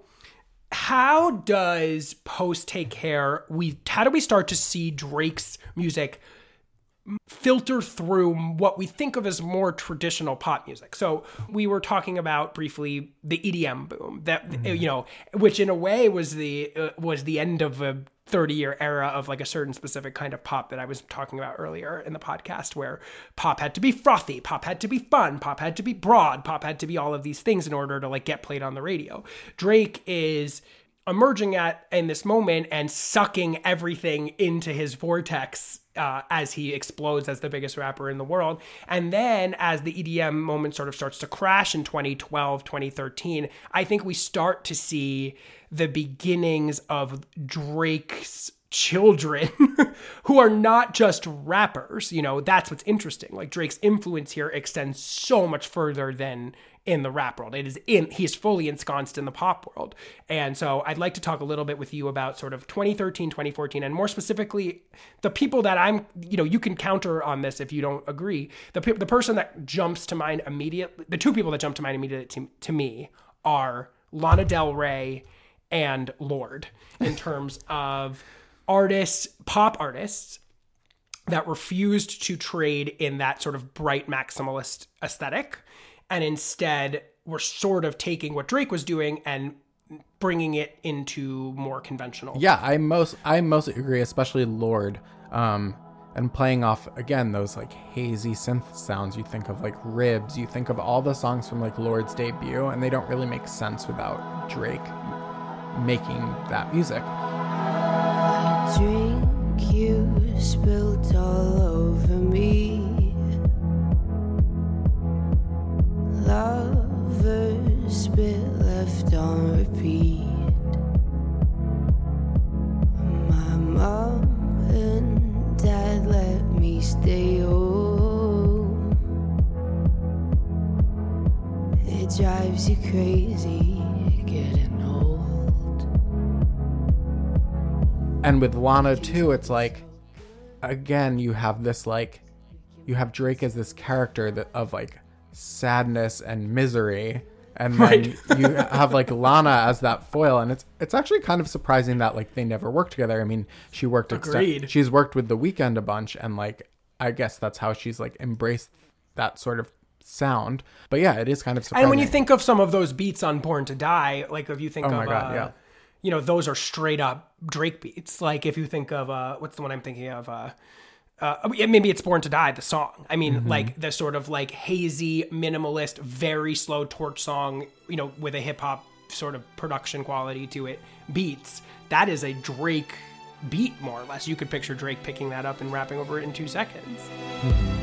How does post Take Care, we how do we start to see Drake's music filter through what we think of as more traditional pop music? So we were talking about briefly the E D M boom that mm-hmm. you know, which in a way was the uh, was the end of a thirty-year era of like a certain specific kind of pop that I was talking about earlier in the podcast, where pop had to be frothy, pop had to be fun, pop had to be broad, pop had to be all of these things in order to like get played on the radio. Drake is emerging at in this moment and sucking everything into his vortex uh, as he explodes as the biggest rapper in the world. And then as the E D M moment sort of starts to crash in twenty twelve, twenty thirteen, I think we start to see the beginnings of Drake's children who are not just rappers. You know, that's what's interesting. Like Drake's influence here extends so much further than in the rap world. It is in, he's fully ensconced in the pop world. And so I'd like to talk a little bit with you about sort of twenty thirteen, twenty fourteen, and more specifically, the people that I'm, you know, you can counter on this if you don't agree. The pe- the person that jumps to mind immediately, the two people that jump to mind immediately to, to me are Lana Del Rey and Lorde in terms of artists, pop artists that refused to trade in that sort of bright maximalist aesthetic and instead were sort of taking what Drake was doing and bringing it into more conventional. Yeah, I most I mostly agree, especially Lorde, um, and playing off, again, those like hazy synth sounds. You think of like Ribs, you think of all the songs from like Lorde's debut, and they don't really make sense without Drake making that music. Drink you spilt all over me. Lovers spit left on repeat. My mom and dad let me stay home. It drives you crazy getting old. And with Lana too, it's like, again, you have this, like, you have Drake as this character that, of, like, sadness and misery, and right. then you have, like, Lana as that foil, and it's it's actually kind of surprising that, like, they never worked together. I mean, she worked Agreed. Ex- she's worked with The Weeknd a bunch, and, like, I guess that's how she's, like, embraced that sort of sound. But yeah, it is kind of surprising. And when you think of some of those beats on Born to Die, like, if you think oh my of... God, uh, yeah. You know, those are straight up Drake beats. Like, if you think of, uh, what's the one I'm thinking of? Uh, uh, maybe it's Born to Die, the song. I mean, mm-hmm. like, the sort of, like, hazy, minimalist, very slow torch song, you know, with a hip-hop sort of production quality to it, beats. That is a Drake beat, more or less. You could picture Drake picking that up and rapping over it in two seconds. Mm-hmm.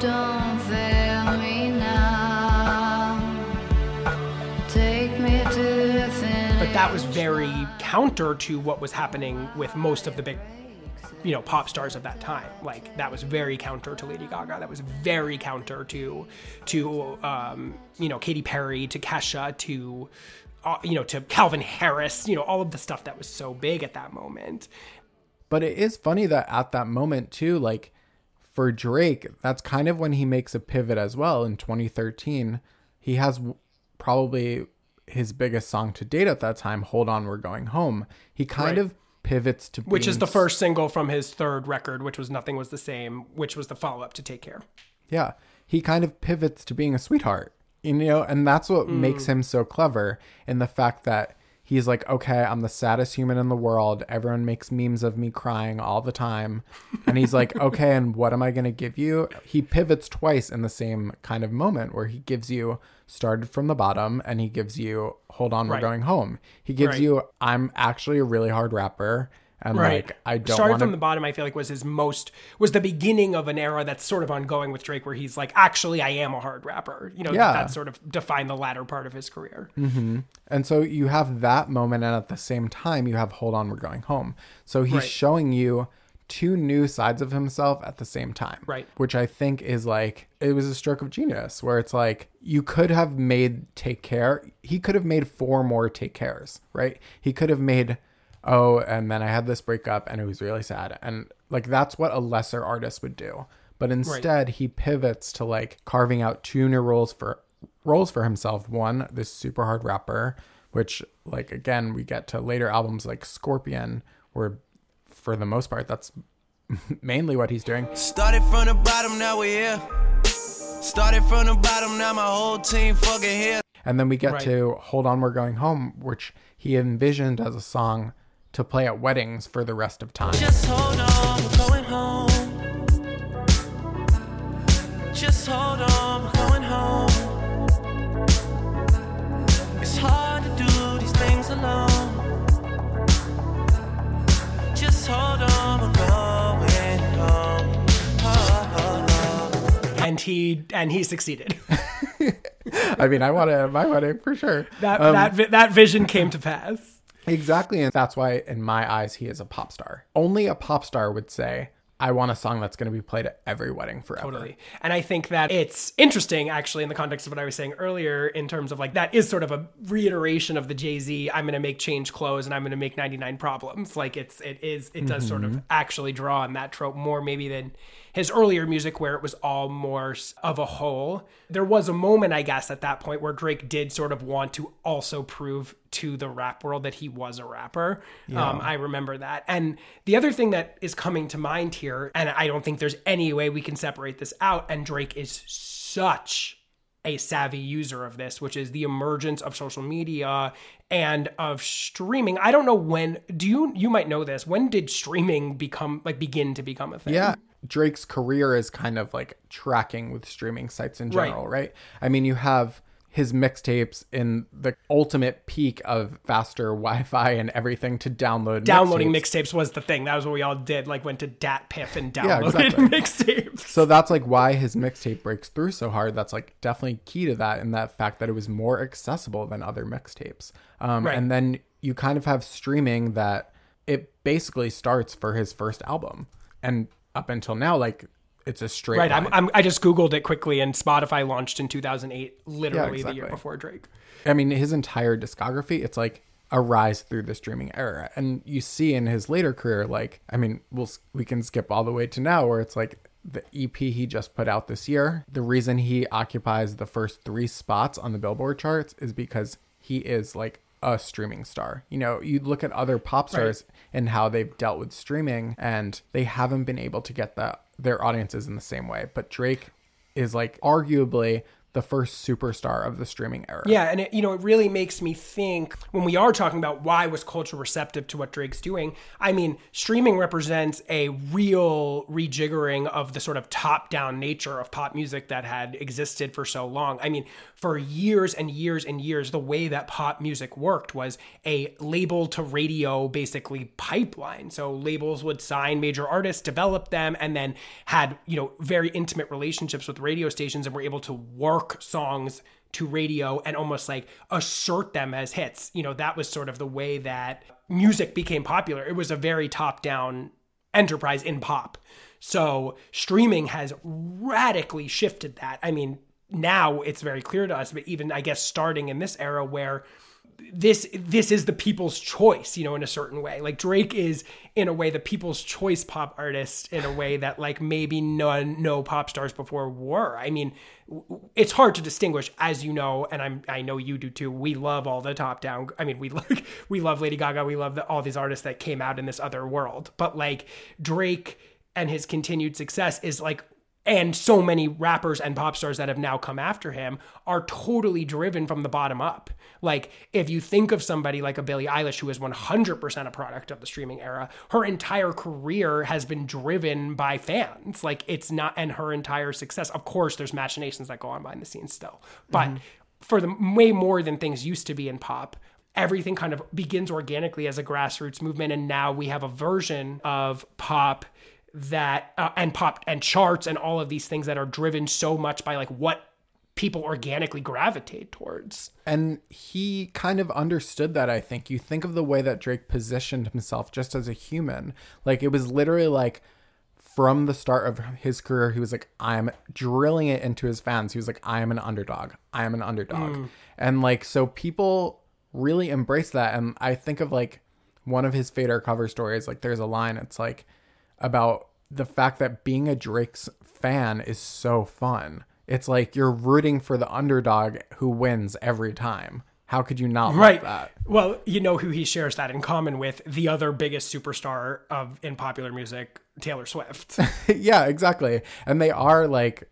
Don't fail me now. Take me to the finish. But that was very counter to what was happening with most of the big, you know, pop stars of that time. Like, that was very counter to Lady Gaga. That was very counter to, to um, you know, Katy Perry, to Kesha, to, uh, you know, to Calvin Harris. You know, all of the stuff that was so big at that moment. But it is funny that at that moment too, like, for Drake, that's kind of when he makes a pivot as well. In twenty thirteen, he has probably his biggest song to date at that time, Hold On, We're Going Home. He kind right. of pivots to... Which is the first single from his third record, which was Nothing Was The Same, which was the follow-up to Take Care. Yeah. He kind of pivots to being a sweetheart, you know, and that's what mm. makes him so clever, in the fact that he's like, okay, I'm the saddest human in the world. Everyone makes memes of me crying all the time. And he's like, okay, and what am I going to give you? He pivots twice in the same kind of moment, where he gives you Started From the Bottom, and he gives you Hold On, We're right. Going Home. He gives right. you, I'm actually a really hard rapper. And right. like, I don't Started wanna... From the Bottom, I feel like was his most, was the beginning of an era that's sort of ongoing with Drake, where he's like, actually, I am a hard rapper. You know, yeah. that sort of defined the latter part of his career. Mm-hmm. And so you have that moment, and at the same time, you have Hold On, We're Going Home. So he's right. showing you two new sides of himself at the same time. Right. Which I think is like, it was a stroke of genius, where it's like, you could have made Take Care. He could have made four more Take Cares, right? He could have made... oh, and then I had this breakup and it was really sad. And like, that's what a lesser artist would do. But instead, right. he pivots to like carving out two new roles for roles for himself. One, this super hard rapper, which, like, again, we get to later albums like Scorpion, where for the most part, that's mainly what he's doing. Started from the bottom, now we're here. Started from the bottom, now my whole team fucking here. And then we get right. to Hold On, We're Going Home, which he envisioned as a song to play at weddings for the rest of time. Just hold on, we're going home. Just hold on, we're going home. It's hard to do these things alone. Just hold on, we're going home. Oh, oh, oh. And he and he succeeded. I mean, I want to my wedding for sure. That um, that that vision came to pass. Exactly. And that's why, in my eyes, he is a pop star. Only a pop star would say, I want a song that's going to be played at every wedding forever. Totally. And I think that it's interesting, actually, in the context of what I was saying earlier, in terms of like, that is sort of a reiteration of the Jay-Z, I'm going to make change clothes and I'm going to make ninety-nine problems. Like, it's, it is, it does mm-hmm. sort of actually draw on that trope more maybe than his earlier music, where it was all more of a whole. There was a moment, I guess, at that point where Drake did sort of want to also prove to the rap world that he was a rapper. Yeah. Um, I remember that. And the other thing that is coming to mind here, and I don't think there's any way we can separate this out, and Drake is such a savvy user of this, which is the emergence of social media and of streaming. I don't know when, do you, you might know this, when did streaming become, like, begin to become a thing? Yeah. Drake's career is kind of like tracking with streaming sites in general, right? right? I mean, you have his mixtapes in the ultimate peak of faster Wi-Fi and everything to download. Downloading mixtapes. mixtapes was the thing. That was what we all did. Like went to DatPiff and downloaded yeah, exactly. mixtapes. So that's like why his mixtape breaks through so hard. That's like definitely key to that, and that fact that it was more accessible than other mixtapes. Um, right. And then you kind of have streaming that it basically starts for his first album, and up until now, like. It's a straight right. I'm, I'm, I just Googled it quickly, and Spotify launched in two thousand eight, literally yeah, exactly. the year before Drake. I mean, his entire discography, it's like a rise through the streaming era. And you see in his later career, like, I mean, we'll, we can skip all the way to now where it's like the E P he just put out this year. The reason he occupies the first three spots on the Billboard charts is because he is like a streaming star. You know, you look at other pop stars right. and how they've dealt with streaming, and they haven't been able to get that. Their audiences in the same way, but Drake is like arguably the first superstar of the streaming era. Yeah, and it, you know, it really makes me think when we are talking about why was culture receptive to what Drake's doing. I mean, streaming represents a real rejiggering of the sort of top-down nature of pop music that had existed for so long. I mean, for years and years and years, the way that pop music worked was a label to radio basically pipeline. So labels would sign major artists, develop them, and then had, you know, very intimate relationships with radio stations and were able to work songs to radio and almost like assert them as hits. You know, that was sort of the way that music became popular. It was a very top-down enterprise in pop. So streaming has radically shifted that. I mean, now it's very clear to us, but even I guess starting in this era where this this is the people's choice, you know, in a certain way. Like Drake is in a way the people's choice pop artist in a way that like maybe no no pop stars before were. I mean, it's hard to distinguish, as you know, and I'm I know you do too. We love all the top down. I mean, we like we love Lady Gaga, we love the, all these artists that came out in this other world. But like Drake and his continued success is like, and so many rappers and pop stars that have now come after him are totally driven from the bottom up. Like, if you think of somebody like a Billie Eilish, who is one hundred percent a product of the streaming era, her entire career has been driven by fans. Like, it's not, and her entire success, of course, there's machinations that go on behind the scenes still. But mm-hmm. for the way more than things used to be in pop, everything kind of begins organically as a grassroots movement. And now we have a version of pop that uh, and pop and charts and all of these things that are driven so much by like what people organically gravitate towards. And he kind of understood that. I think you think of the way that Drake positioned himself just as a human, like it was literally like from the start of his career, he was like, I'm drilling it into his fans. He was like, I am an underdog. I am an underdog. Mm. And like, so people really embrace that. And I think of like one of his Fader cover stories, like there's a line, it's like, about the fact that being a Drake's fan is so fun. It's like you're rooting for the underdog who wins every time. How could you not right. like that? Well, you know who he shares that in common with? The other biggest superstar of in popular music, Taylor Swift. Yeah, exactly. And they are like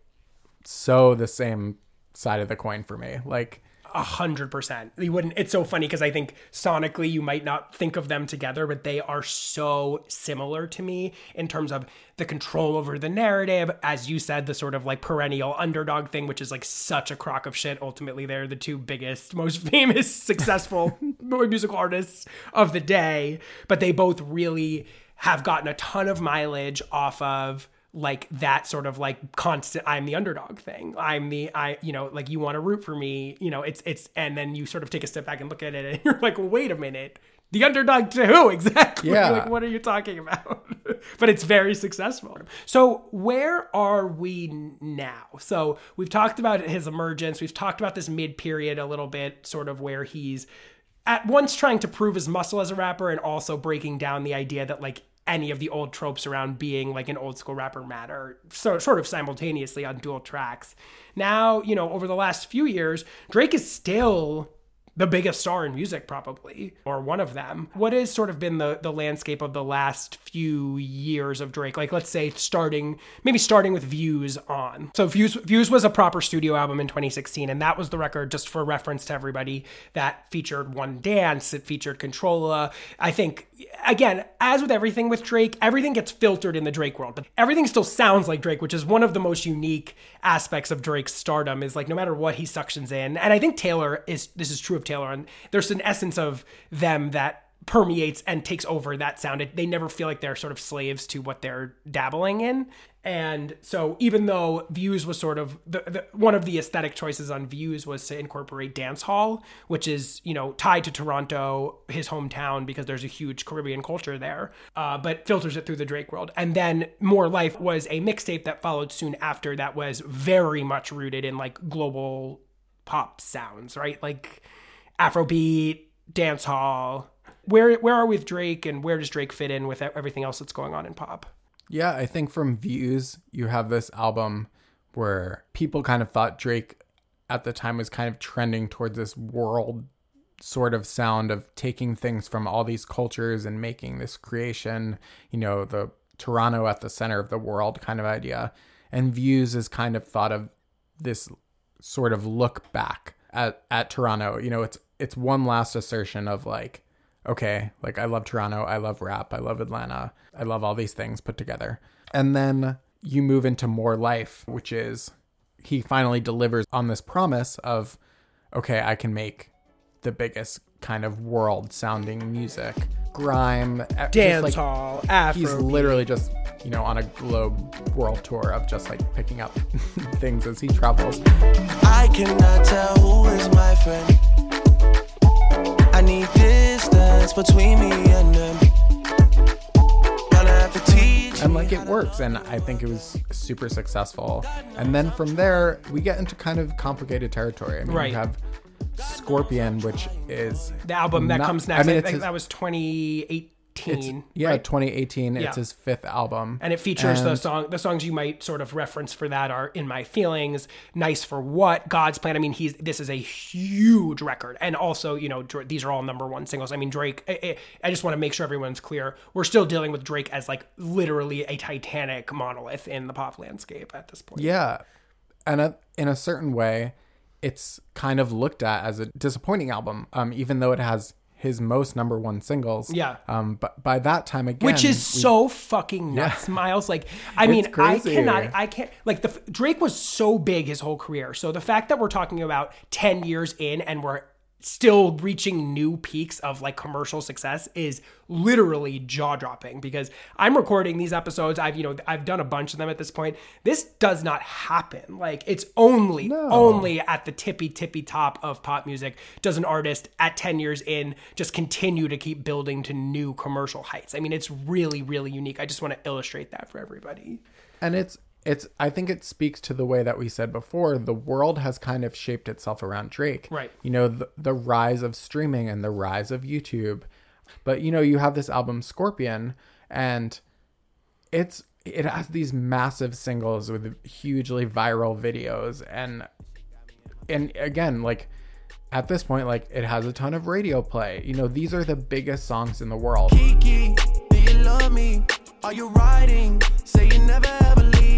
so the same side of the coin for me. Like A hundred percent. You wouldn't. It's so funny because I think sonically you might not think of them together, but they are so similar to me in terms of the control over the narrative. As you said, the sort of like perennial underdog thing, which is like such a crock of shit. Ultimately, they're the two biggest, most famous, successful musical artists of the day, but they both really have gotten a ton of mileage off of like that sort of like constant I'm the underdog thing. I'm the I you know like you want to root for me, you know, it's it's and then you sort of take a step back and look at it and you're like, well, wait a minute, the underdog to who exactly? Yeah. Like what are you talking about? But it's very successful. So where are we now? So we've talked about his emergence, we've talked about this mid period a little bit, sort of where he's at once trying to prove his muscle as a rapper and also breaking down the idea that like any of the old tropes around being like an old school rapper matter, so sort of simultaneously on dual tracks. Now, you know, over the last few years, Drake is still the biggest star in music, probably, or one of them. What has sort of been the, the landscape of the last few years of Drake? Like, let's say starting, maybe starting with Views on. So Views, Views was a proper studio album in twenty sixteen, and that was the record, just for reference to everybody, that featured One Dance, it featured Controlla. I think again, as with everything with Drake, everything gets filtered in the Drake world, but everything still sounds like Drake, which is one of the most unique aspects of Drake's stardom, is like no matter what he suctions in. And I think Taylor is, this is true of Taylor, and there's an essence of them that permeates and takes over that sound. It, they never feel like they're sort of slaves to what they're dabbling in. And so even though Views was sort of the, the one of the aesthetic choices on Views was to incorporate dance hall, which is, you know, tied to Toronto, his hometown, because there's a huge Caribbean culture there, uh, but filters it through the Drake world. And then More Life was a mixtape that followed soon after that was very much rooted in like global pop sounds, right? Like Afrobeat, dance hall. Where where are we with Drake, and where does Drake fit in with everything else that's going on in pop? Yeah, I think from Views, you have this album where people kind of thought Drake at the time was kind of trending towards this world sort of sound of taking things from all these cultures and making this creation, you know, the Toronto at the center of the world kind of idea. And Views is kind of thought of this sort of look back at, at Toronto. You know, it's it's one last assertion of like, okay, like I love Toronto, I love rap, I love Atlanta, I love all these things put together. And then you move into More Life, which is he finally delivers on this promise of, okay, I can make the biggest kind of world sounding music. Grime, dance like, hall, Afro. He's literally just, you know, on a globe world tour of just like picking up things as he travels. I cannot tell who is my friend. I need distance between me and them. Gonna have to teach. And like it works, and I think it was super successful. And then from there, we get into kind of complicated territory. I mean, right. You have Scorpion, which is the album not, that comes next. I mean, I think his, that was twenty eighteen. Yeah, right? twenty eighteen. It's yeah. his fifth album, and it features and the song. The songs you might sort of reference for that are "In My Feelings," "Nice For What," "God's Plan." I mean, he's this is a huge record, and also, you know, these are all number one singles. I mean, Drake. I, I just want to make sure everyone's clear. We're still dealing with Drake as like literally a titanic monolith in the pop landscape at this point. Yeah, and a, in a certain way, it's kind of looked at as a disappointing album, um, even though it has his most number one singles. Yeah. Um, but by that time again, which is we, so fucking nuts, yeah. Myles. Like, I mean, I cannot, I can't like the Drake was so big his whole career. So the fact that we're talking about ten years in and we're still reaching new peaks of like commercial success is literally jaw dropping, because I'm recording these episodes. I've, you know, I've done a bunch of them at this point. This does not happen. Like it's only, no. only at the tippy, tippy top of pop music does an artist at ten years in just continue to keep building to new commercial heights. I mean, it's really, really unique. I just want to illustrate that for everybody. And it's, It's. I think it speaks to the way that we said before, the world has kind of shaped itself around Drake. Right. You know, the, the rise of streaming and the rise of YouTube. But, you know, you have this album Scorpion, and it's it has these massive singles with hugely viral videos. And, and again, like, at this point, like, it has a ton of radio play. You know, these are the biggest songs in the world. Kiki, do you love me? Are you riding? Say you never ever leave.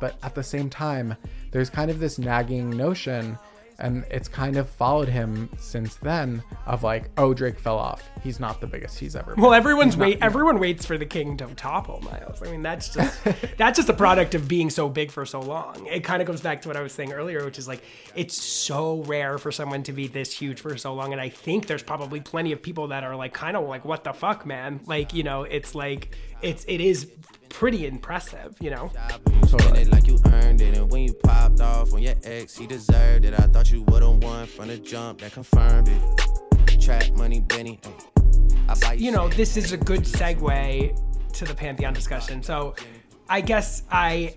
But at the same time, there's kind of this nagging notion, and it's kind of followed him since then, of like, oh, Drake fell off. He's not the biggest he's ever been. Well, everyone's wait. Everyone waits for the king to topple, Myles. I mean, that's just that's just a product of being so big for so long. It kind of goes back to what I was saying earlier, which is like, it's so rare for someone to be this huge for so long. And I think there's probably plenty of people that are like, kind of like, what the fuck, man? Like, you know, it's like it's it is. pretty impressive, you know. Totally. Like you earned it, and when you popped off on your ex, he deserved it. I thought you would've won from the jump, that confirmed it. Track money, Benny. You know, this is a good segue to the Pantheon discussion. So, I guess I,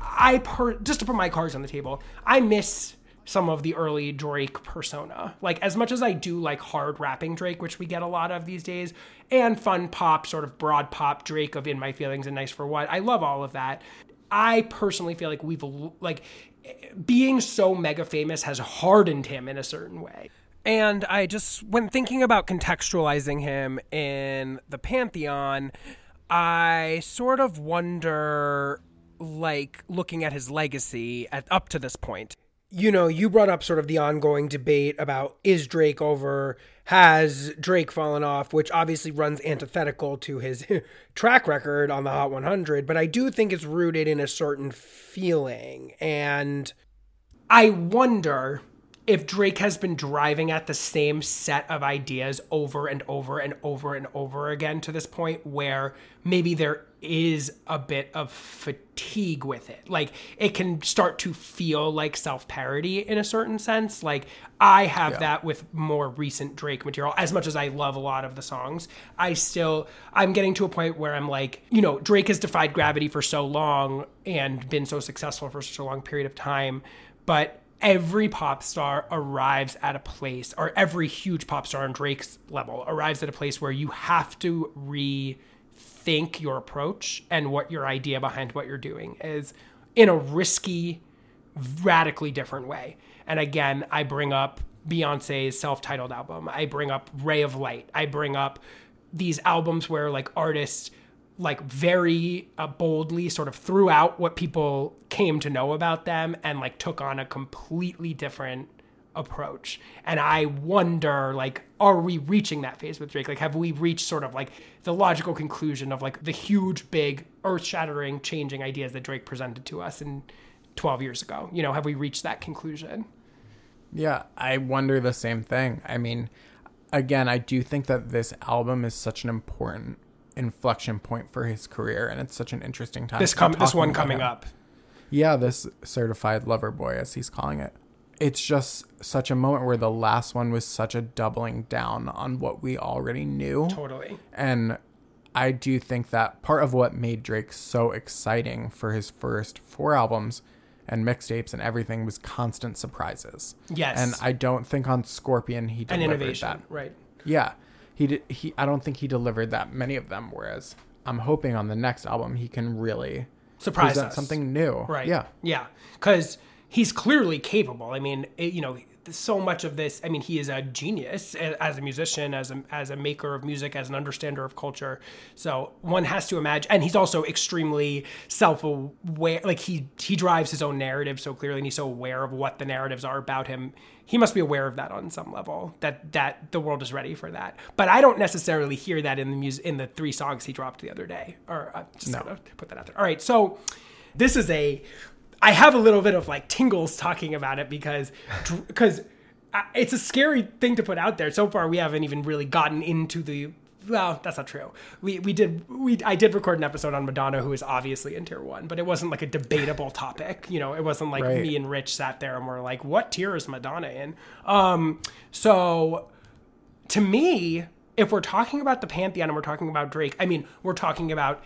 I per, just to put my cards on the table, I miss some of the early Drake persona. Like, as much as I do like hard rapping Drake, which we get a lot of these days, and fun pop, sort of broad pop Drake of In My Feelings and Nice For What, I love all of that. I personally feel like we've, like, being so mega famous has hardened him in a certain way. And I just, when thinking about contextualizing him in the Pantheon, I sort of wonder, like, looking at his legacy at, up to this point, you know, you brought up sort of the ongoing debate about, is Drake over? Has Drake fallen off? Which obviously runs antithetical to his track record on the Hot one hundred. But I do think it's rooted in a certain feeling. And I wonder if Drake has been driving at the same set of ideas over and over and over and over again to this point where maybe there is a bit of fatigue with it. Like, it can start to feel like self-parody in a certain sense. Like, I have yeah. that with more recent Drake material. As much as I love a lot of the songs, I still, I'm getting to a point where I'm like, you know, Drake has defied gravity for so long and been so successful for such a long period of time, but every pop star arrives at a place, or every huge pop star on Drake's level arrives at a place where you have to rethink your approach and what your idea behind what you're doing is in a risky, radically different way. And again, I bring up Beyonce's self-titled album. I bring up Ray of Light. I bring up these albums where like artists like very uh, boldly sort of threw out what people came to know about them and like took on a completely different approach. And I wonder, like, are we reaching that phase with Drake? Like, have we reached sort of like the logical conclusion of like the huge, big, earth-shattering, changing ideas that Drake presented to us in twelve years ago? You know, have we reached that conclusion? Yeah, I wonder the same thing. I mean, again, I do think that this album is such an important inflection point for his career, and it's such an interesting time. This com- this one coming up, yeah, this Certified Lover Boy, as he's calling it. It's just such a moment where the last one was such a doubling down on what we already knew. Totally. And I do think that part of what made Drake so exciting for his first four albums and mixtapes and everything was constant surprises. Yes. And I don't think on Scorpion he delivered an innovation, that. Right. Yeah. He did, he. I don't think he delivered that many of them. Whereas I'm hoping on the next album he can really surprise us, something new. Right? Yeah, yeah. Because he's clearly capable. I mean, it, you know, so much of this. I mean, he is a genius as a musician, as a as a maker of music, as an understander of culture. So one has to imagine, and he's also extremely self-aware. Like he he drives his own narrative so clearly, and he's so aware of what the narratives are about him. He must be aware of that on some level, that that the world is ready for that. But I don't necessarily hear that in the music, in the three songs he dropped the other day. Or I'm just no. gonna put that out there. All right, so this is a, I have a little bit of like tingles talking about it because because it's a scary thing to put out there. So far, we haven't even really gotten into the. Well, that's not true. We we did we I did record an episode on Madonna, who is obviously in tier one, but it wasn't like a debatable topic. You know, it wasn't like right. me and Rich sat there and were like, "What tier is Madonna in?" Um, so, to me, if we're talking about the pantheon and we're talking about Drake, I mean, we're talking about.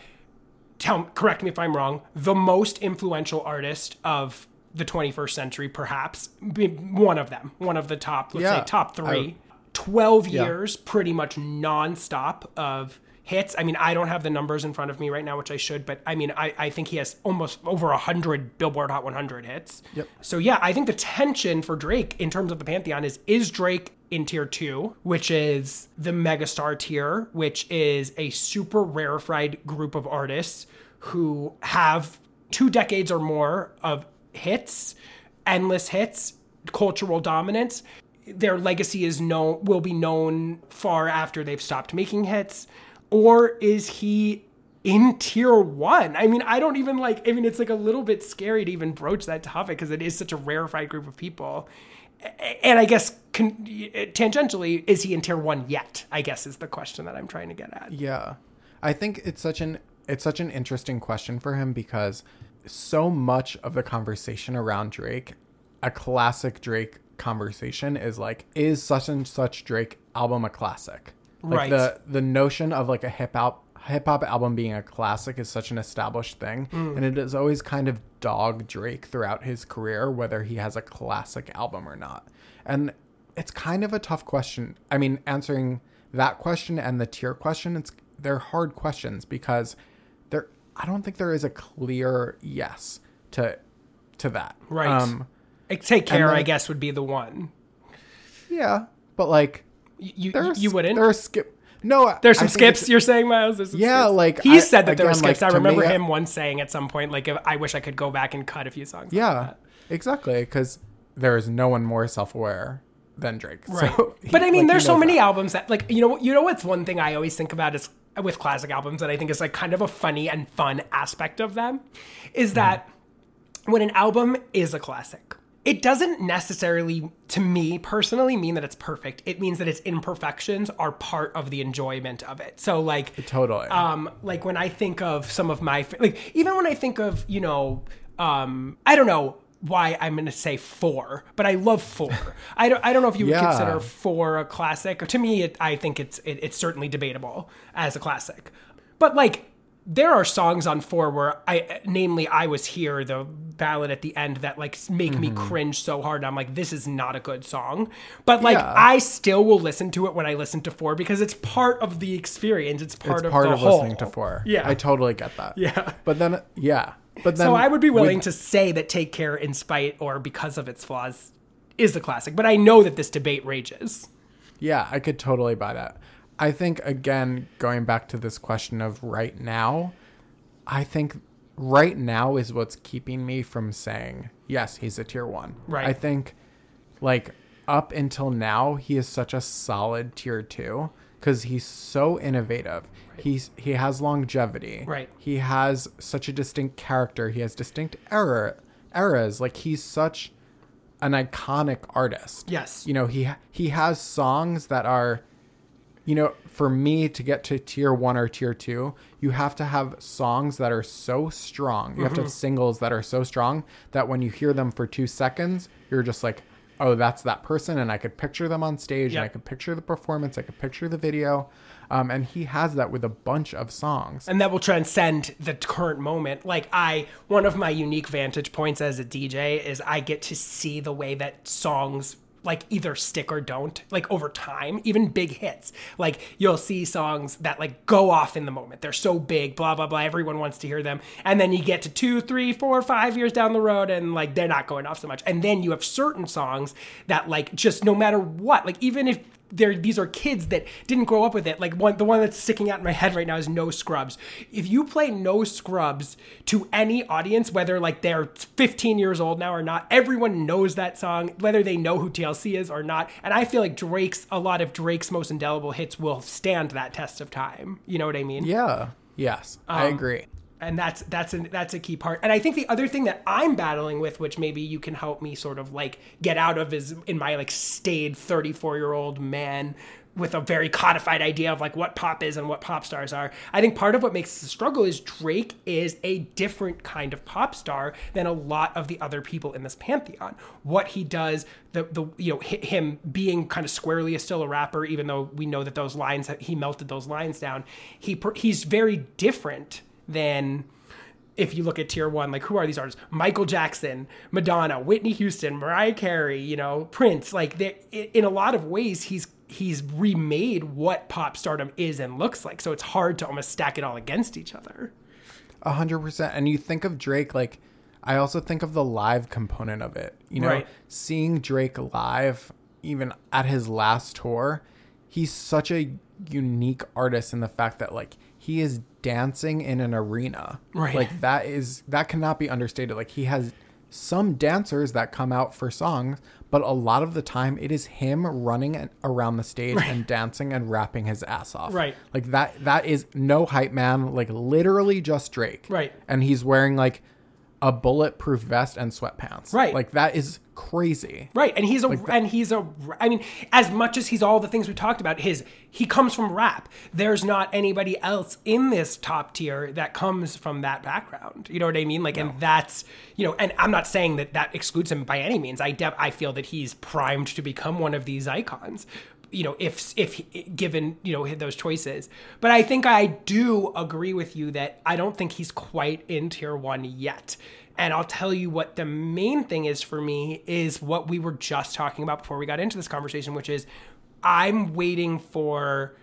Tell correct me if I'm wrong. The most influential artist of the twenty-first century, perhaps one of them, one of the top, let's yeah, say top three. I, twelve yeah. years, pretty much nonstop of hits. I mean, I don't have the numbers in front of me right now, which I should, but I mean, I, I think he has almost over one hundred Billboard Hot one hundred hits. Yep. So yeah, I think the tension for Drake in terms of the pantheon is, is Drake in tier two, which is the megastar tier, which is a super rarefied group of artists who have two decades or more of hits, endless hits, cultural dominance. Their legacy is known, will be known far after they've stopped making hits. Or is he in tier one? I mean, I don't even like, I mean, it's like a little bit scary to even broach that topic because it is such a rarefied group of people. And I guess con- tangentially, is he in tier one yet? I guess is the question that I'm trying to get at. Yeah. I think it's such an, it's such an interesting question for him because so much of the conversation around Drake, a classic Drake conversation is like, is such and such Drake album a classic? Like right. the the notion of like a hip hop hip hop album being a classic is such an established thing, mm. and it has always kind of dogged Drake throughout his career whether he has a classic album or not. And it's kind of a tough question. I mean, answering that question and the tier question, it's they're hard questions because there I don't think there is a clear yes to to that. Right. Um, Take Care, then, I guess, would be the one. Yeah, but like you, you, you wouldn't. There are skip. No, there's some skips. You're saying, Myles. There's some yeah, skips. Like he I, said that again, there were skips. Like, I remember me, him once saying at some point, like, if, I wish I could go back and cut a few songs. Yeah, like that. Exactly. Because there is no one more self-aware than Drake. Right. So he, but I mean, like, there's so many that. albums that, like, you know, you know, what's one thing I always think about is with classic albums that I think is like kind of a funny and fun aspect of them is that mm. when an album is a classic, it doesn't necessarily, to me personally, mean that it's perfect. It means that its imperfections are part of the enjoyment of it. So, like, totally. Um, like when I think of some of my, like, even when I think of, you know, um, I don't know why I'm going to say four, but I love four. I don't, I don't know if you would yeah. consider four a classic. To me, it, I think it's it, it's certainly debatable as a classic. But, like, there are songs on four where I, namely, I Was Here, the ballad at the end, that, like, make mm-hmm. me cringe so hard. I'm like, this is not a good song. But, like, yeah. I still will listen to it when I listen to four because it's part of the experience. It's part it's of part the of whole. listening to four. Yeah. I totally get that. Yeah. But then, yeah. But then, so I would be willing with... to say that Take Care, in spite or because of its flaws, is a classic. But I know that this debate rages. Yeah, I could totally buy that. I think, again, going back to this question of right now, I think right now is what's keeping me from saying, yes, he's a tier one. Right. I think, like, up until now, he is such a solid tier two because he's so innovative. Right. He's He has longevity. Right. He has such a distinct character. He has distinct era, eras. Like, he's such an iconic artist. Yes. You know, he he has songs that are... You know, for me to get to tier one or tier two, you have to have songs that are so strong. You mm-hmm. have to have singles that are so strong that when you hear them for two seconds, you're just like, oh, that's that person. And I could picture them on stage yep. and I could picture the performance. I could picture the video. Um, and he has that with a bunch of songs. And that will transcend the current moment. Like, I, one of my unique vantage points as a D J is I get to see the way that songs like either stick or don't, like over time, even big hits. Like, you'll see songs that like go off in the moment. They're so big, blah, blah, blah. Everyone wants to hear them. And then you get to two, three, four, five years down the road and like they're not going off so much. And then you have certain songs that like just no matter what, like even if there, these are kids that didn't grow up with it. Like one, the one that's sticking out in my head right now is No Scrubs. If you play No Scrubs to any audience, whether like they're fifteen years old now or not, everyone knows that song, whether they know who T L C is or not. And I feel like Drake's, a lot of Drake's most indelible hits will stand that test of time. You know what I mean? Yeah. Yes, um, I agree. And that's, that's, a, that's a key part. And I think the other thing that I'm battling with, which maybe you can help me sort of like get out of is in my like staid thirty-four year old man with a very codified idea of like what pop is and what pop stars are. I think part of what makes the struggle is Drake is a different kind of pop star than a lot of the other people in this pantheon. What he does, the, the, you know, him being kind of squarely is still a rapper, even though we know that those lines, he melted those lines down. He, he's very different than if you look at tier one, like who are these artists? Michael Jackson, Madonna, Whitney Houston, Mariah Carey, you know, Prince. Like in a lot of ways, he's he's remade what pop stardom is and looks like. So it's hard to almost stack it all against each other. A hundred percent. And you think of Drake, like I also think of the live component of it. You know, right. Seeing Drake live, even at his last tour, he's such a unique artist in the fact that like he is dancing in an arena. Right. Like that is, that cannot be understated. Like he has some dancers that come out for songs, but a lot of the time it is him running around the stage right. and dancing and rapping his ass off. Right. Like that, that is no hype man, like literally just Drake. Right. And he's wearing like a bulletproof vest and sweatpants. Right. Like that is crazy. Right. And he's a, like and he's a, I mean, as much as he's all the things we talked about, his, he comes from rap. There's not anybody else in this top tier that comes from that background. You know what I mean? Like, no. And that's, you know, and I'm not saying that that excludes him by any means. I de- I feel that he's primed to become one of these icons, you know, if, if given, you know, those choices. But I think I do agree with you that I don't think he's quite in tier one yet. And I'll tell you what the main thing is for me is what we were just talking about before we got into this conversation, which is I'm waiting for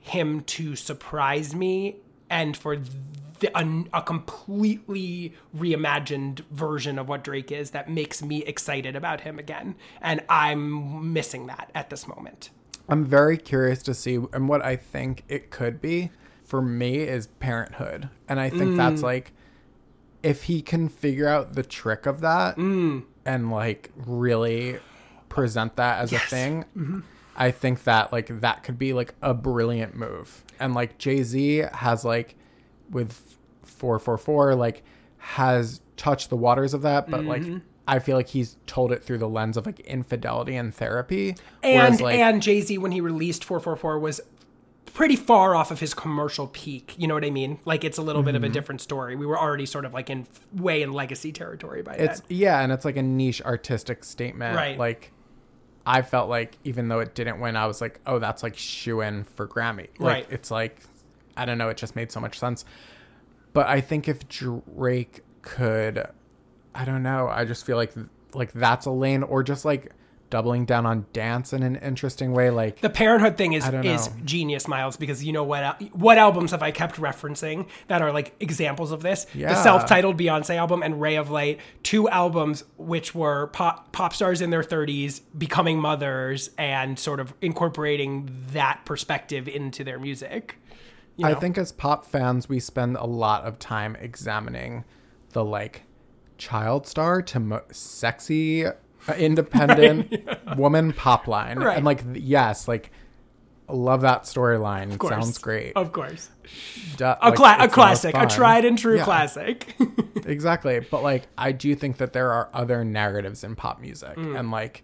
him to surprise me and for the, a, a completely reimagined version of what Drake is that makes me excited about him again. And I'm missing that at this moment. I'm very curious to see, and what I think it could be for me is parenthood. And I think mm. that's like, if he can figure out the trick of that, mm. and like really present that as yes. a thing, mm-hmm. I think that like that could be like a brilliant move. And like Jay-Z has like with four four four like has touched the waters of that, but mm-hmm. like I feel like he's told it through the lens of like infidelity and therapy. And whereas, like, and Jay-Z when he released four four four was pretty far off of his commercial peak. You know what I mean? Like it's a little mm-hmm. bit of a different story. We were already sort of like in way in legacy territory by it's, then. Yeah. And it's like a niche artistic statement. Right. Like I felt like even though it didn't win, I was like, oh, that's like shoo-in for Grammy. Like, right. It's like, I don't know. It just made so much sense. But I think if Drake could, I don't know. I just feel like, like that's a lane, or just like doubling down on dance in an interesting way. Like the Parenthood thing is is genius, Miles, because you know what what albums have I kept referencing that are like examples of this? Yeah. The self-titled Beyonce album and Ray of Light, two albums which were pop, pop stars in their thirties becoming mothers and sort of incorporating that perspective into their music. You know? I think as pop fans, we spend a lot of time examining the like child star to mo- sexy independent right, yeah. woman pop line. Right. And like, yes, like love that storyline. Sounds great. Of course. Duh, a, like, cla- a classic, a tried and true yeah. classic. Exactly. But like, I do think that there are other narratives in pop music. Mm. And like,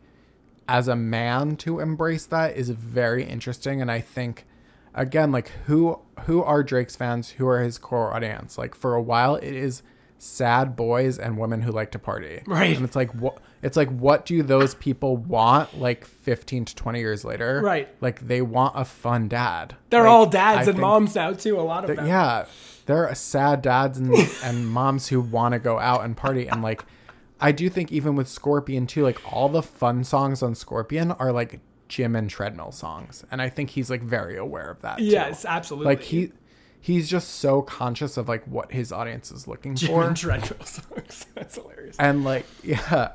as a man to embrace that is very interesting. And I think again, like who, who are Drake's fans? Who are his core audience? Like for a while it is sad boys and women who like to party. Right. And it's like, what, it's like, what do those people want? Like fifteen to twenty years later. Right. Like they want a fun dad. They're like, all dads I and moms now too. A lot of that, them. Yeah. There are sad dads and, and moms who want to go out and party. And like, I do think even with Scorpion too, like all the fun songs on Scorpion are like gym and treadmill songs. And I think he's like very aware of that. Yes, too. Absolutely. Like he, He's just so conscious of like what his audience is looking Jim for. And Treadmill songs. That's hilarious. And like, yeah.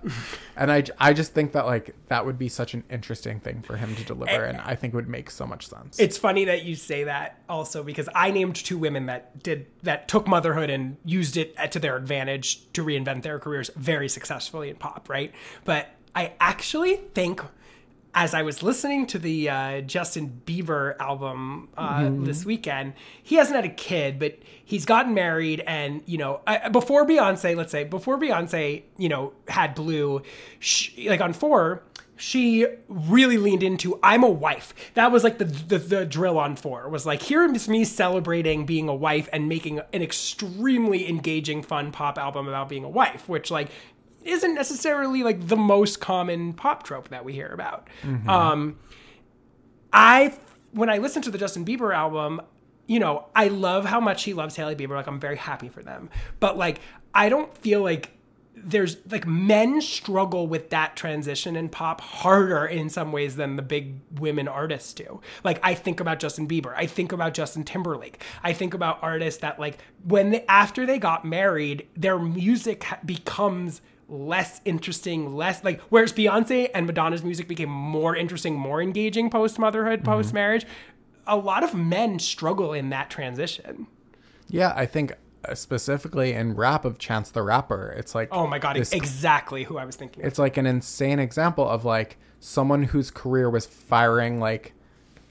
And I, I just think that like that would be such an interesting thing for him to deliver. And, and I think would make so much sense. It's funny that you say that also, because I named two women that did that took motherhood and used it to their advantage to reinvent their careers very successfully in pop. Right. But I actually think as I was listening to the uh, Justin Bieber album uh, mm-hmm. this weekend, he hasn't had a kid, but he's gotten married. And, you know, I, before Beyonce, let's say, before Beyonce, you know, had Blue, she, like on four, she really leaned into, I'm a wife. That was like the, the the drill on four, was like, here is me celebrating being a wife and making an extremely engaging, fun pop album about being a wife, which like, isn't necessarily like the most common pop trope that we hear about. Mm-hmm. Um, I, when I listen to the Justin Bieber album, you know, I love how much he loves Hailey Bieber. Like I'm very happy for them, but like, I don't feel like there's like men struggle with that transition in pop harder in some ways than the big women artists do. Like I think about Justin Bieber. I think about Justin Timberlake. I think about artists that like when they, after they got married, their music ha- becomes less interesting, less like, whereas Beyonce and Madonna's music became more interesting, more engaging post-motherhood, mm-hmm. post-marriage, a lot of men struggle in that transition. Yeah, I think specifically in rap of Chance the Rapper, it's like... Oh my God, this, exactly who I was thinking of. It's like an insane example of like someone whose career was firing like...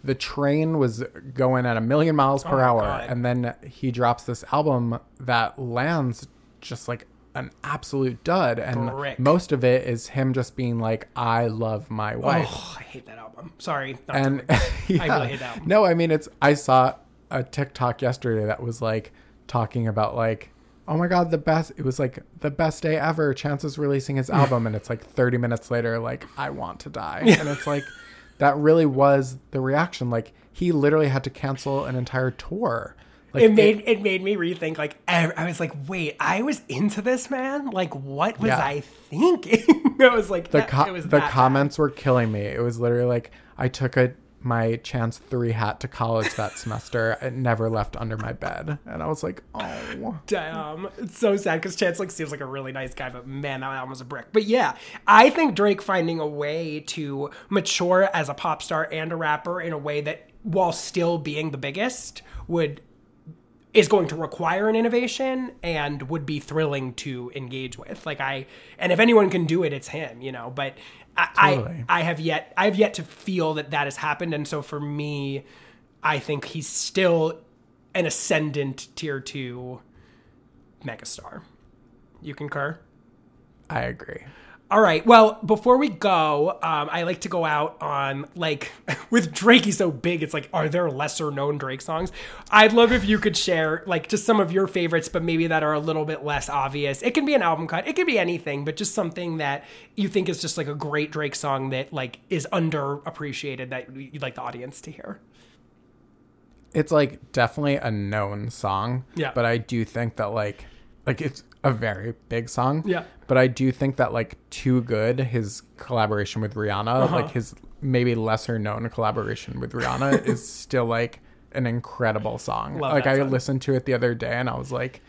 The train was going at a million miles per oh hour God. And then he drops this album that lands just like an absolute dud, and Brick. Most of it is him just being like, I love my wife. Oh, I hate that album. Sorry. And yeah. I really hate that album. No, I mean, it's, I saw a TikTok yesterday that was like talking about like, oh my God, the best, it was like the best day ever. Chance is releasing his album. And it's like thirty minutes later, like I want to die. And it's like, that really was the reaction. Like he literally had to cancel an entire tour. Like it made it, it made me rethink, like, I was like, wait, I was into this, man? Like, what was yeah. I thinking? It was like, the, that, co- it was the comments bad. Were killing me. It was literally like, I took a my Chance three hat to college that semester. It never left under my bed. And I was like, oh. Damn. It's so sad because Chance like seems like a really nice guy, but man, that album was a brick. But yeah, I think Drake finding a way to mature as a pop star and a rapper in a way that, while still being the biggest, would... is going to require an innovation and would be thrilling to engage with. Like I, and if anyone can do it, it's him, you know, but I, totally. I, I have yet, I have yet to feel that that has happened. And so for me, I think he's still an ascendant tier two megastar. You concur? I agree. All right. Well, before we go, um, I like to go out on, like, with Drake, he's so big. It's like, are there lesser known Drake songs? I'd love if you could share, like, just some of your favorites, but maybe that are a little bit less obvious. It can be an album cut. It can be anything, but just something that you think is just like a great Drake song that, like, is underappreciated that you'd like the audience to hear. It's, like, definitely a known song. Yeah. But I do think that, like, like it's a very big song. Yeah. But I do think that, like, Too Good, his collaboration with Rihanna, uh-huh. like his maybe lesser known collaboration with Rihanna is still like an incredible song. Love like I song. listened to it the other day and I was like,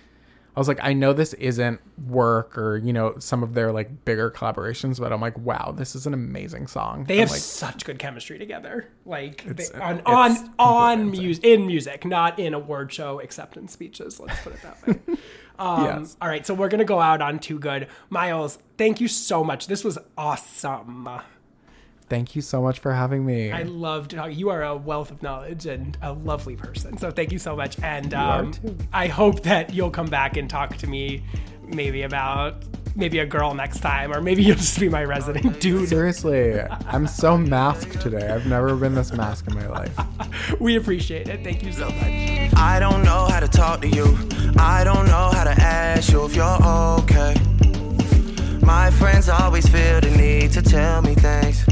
I was like, I know this isn't work or, you know, some of their like bigger collaborations, but I'm like, wow, this is an amazing song. They I'm have like, such good chemistry together. Like they, on, on, on music, in music, not in award show acceptance speeches. Let's put it that way. Um, yes. All right. So we're going to go out on Too Good. Myles, thank you so much. This was awesome. Thank you so much for having me. I loved how you are a wealth of knowledge and a lovely person. So thank you so much. And um, I hope that you'll come back and talk to me maybe about maybe a girl next time, or maybe you'll just be my resident dude. Seriously, I'm so masked today. I've never been this masked in my life. We appreciate it. Thank you so much. I don't know how to talk to you. I don't know how to ask you if you're okay. My friends always feel the need to tell me things.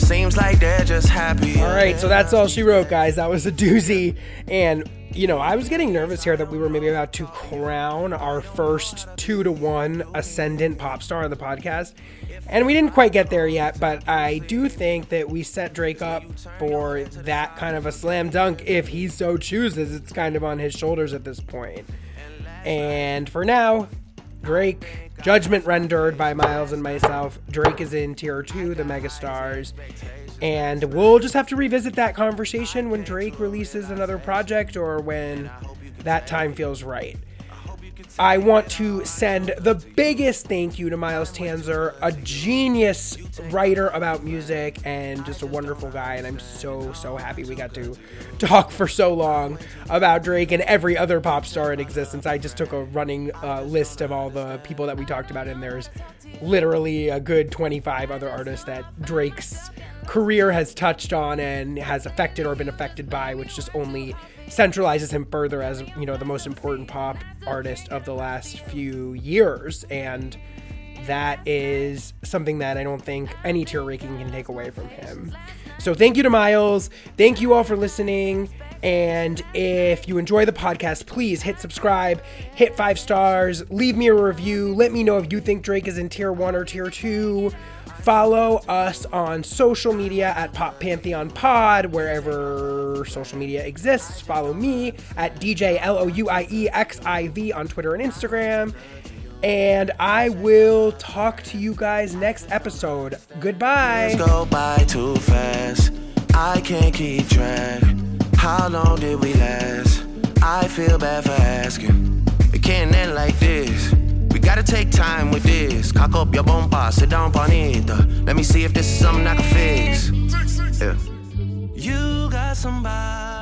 Seems like they're just happy. All right, so that's all she wrote, guys. That was a doozy. And, you know, I was getting nervous here that we were maybe about to crown our first two to one ascendant pop star on the podcast. And we didn't quite get there yet, but I do think that we set Drake up for that kind of a slam dunk. If he so chooses, it's kind of on his shoulders at this point. And for now, Drake, judgment rendered by Myles and myself, Drake is in tier two, the megastars, and we'll just have to revisit that conversation when Drake releases another project or when that time feels right. I want to send the biggest thank you to Myles Tanzer, a genius writer about music and just a wonderful guy. And I'm so, so happy we got to talk for so long about Drake and every other pop star in existence. I just took a running uh, list of all the people that we talked about, and there's literally a good twenty-five other artists that Drake's career has touched on and has affected or been affected by, which just only centralizes him further as, you know, the most important pop artist of the last few years. And that is something that I don't think any tier ranking can take away from him. So thank you to Myles. Thank you all for listening. And if you enjoy the podcast, please hit subscribe, hit five stars, leave me a review. Let me know if you think Drake is in tier one or tier two. Follow us on social media at Pop Pantheon Pod, wherever social media exists. Follow me at D J Louie X I V on Twitter and Instagram. And I will talk to you guys next episode. Goodbye. Let's go by too fast. I can't keep track. How long did we last? I feel bad for asking. It can't end like this. We gotta take time with this. Cock up your bomba, sit down bonita. Let me see if this is something I can fix. Yeah. You got somebody.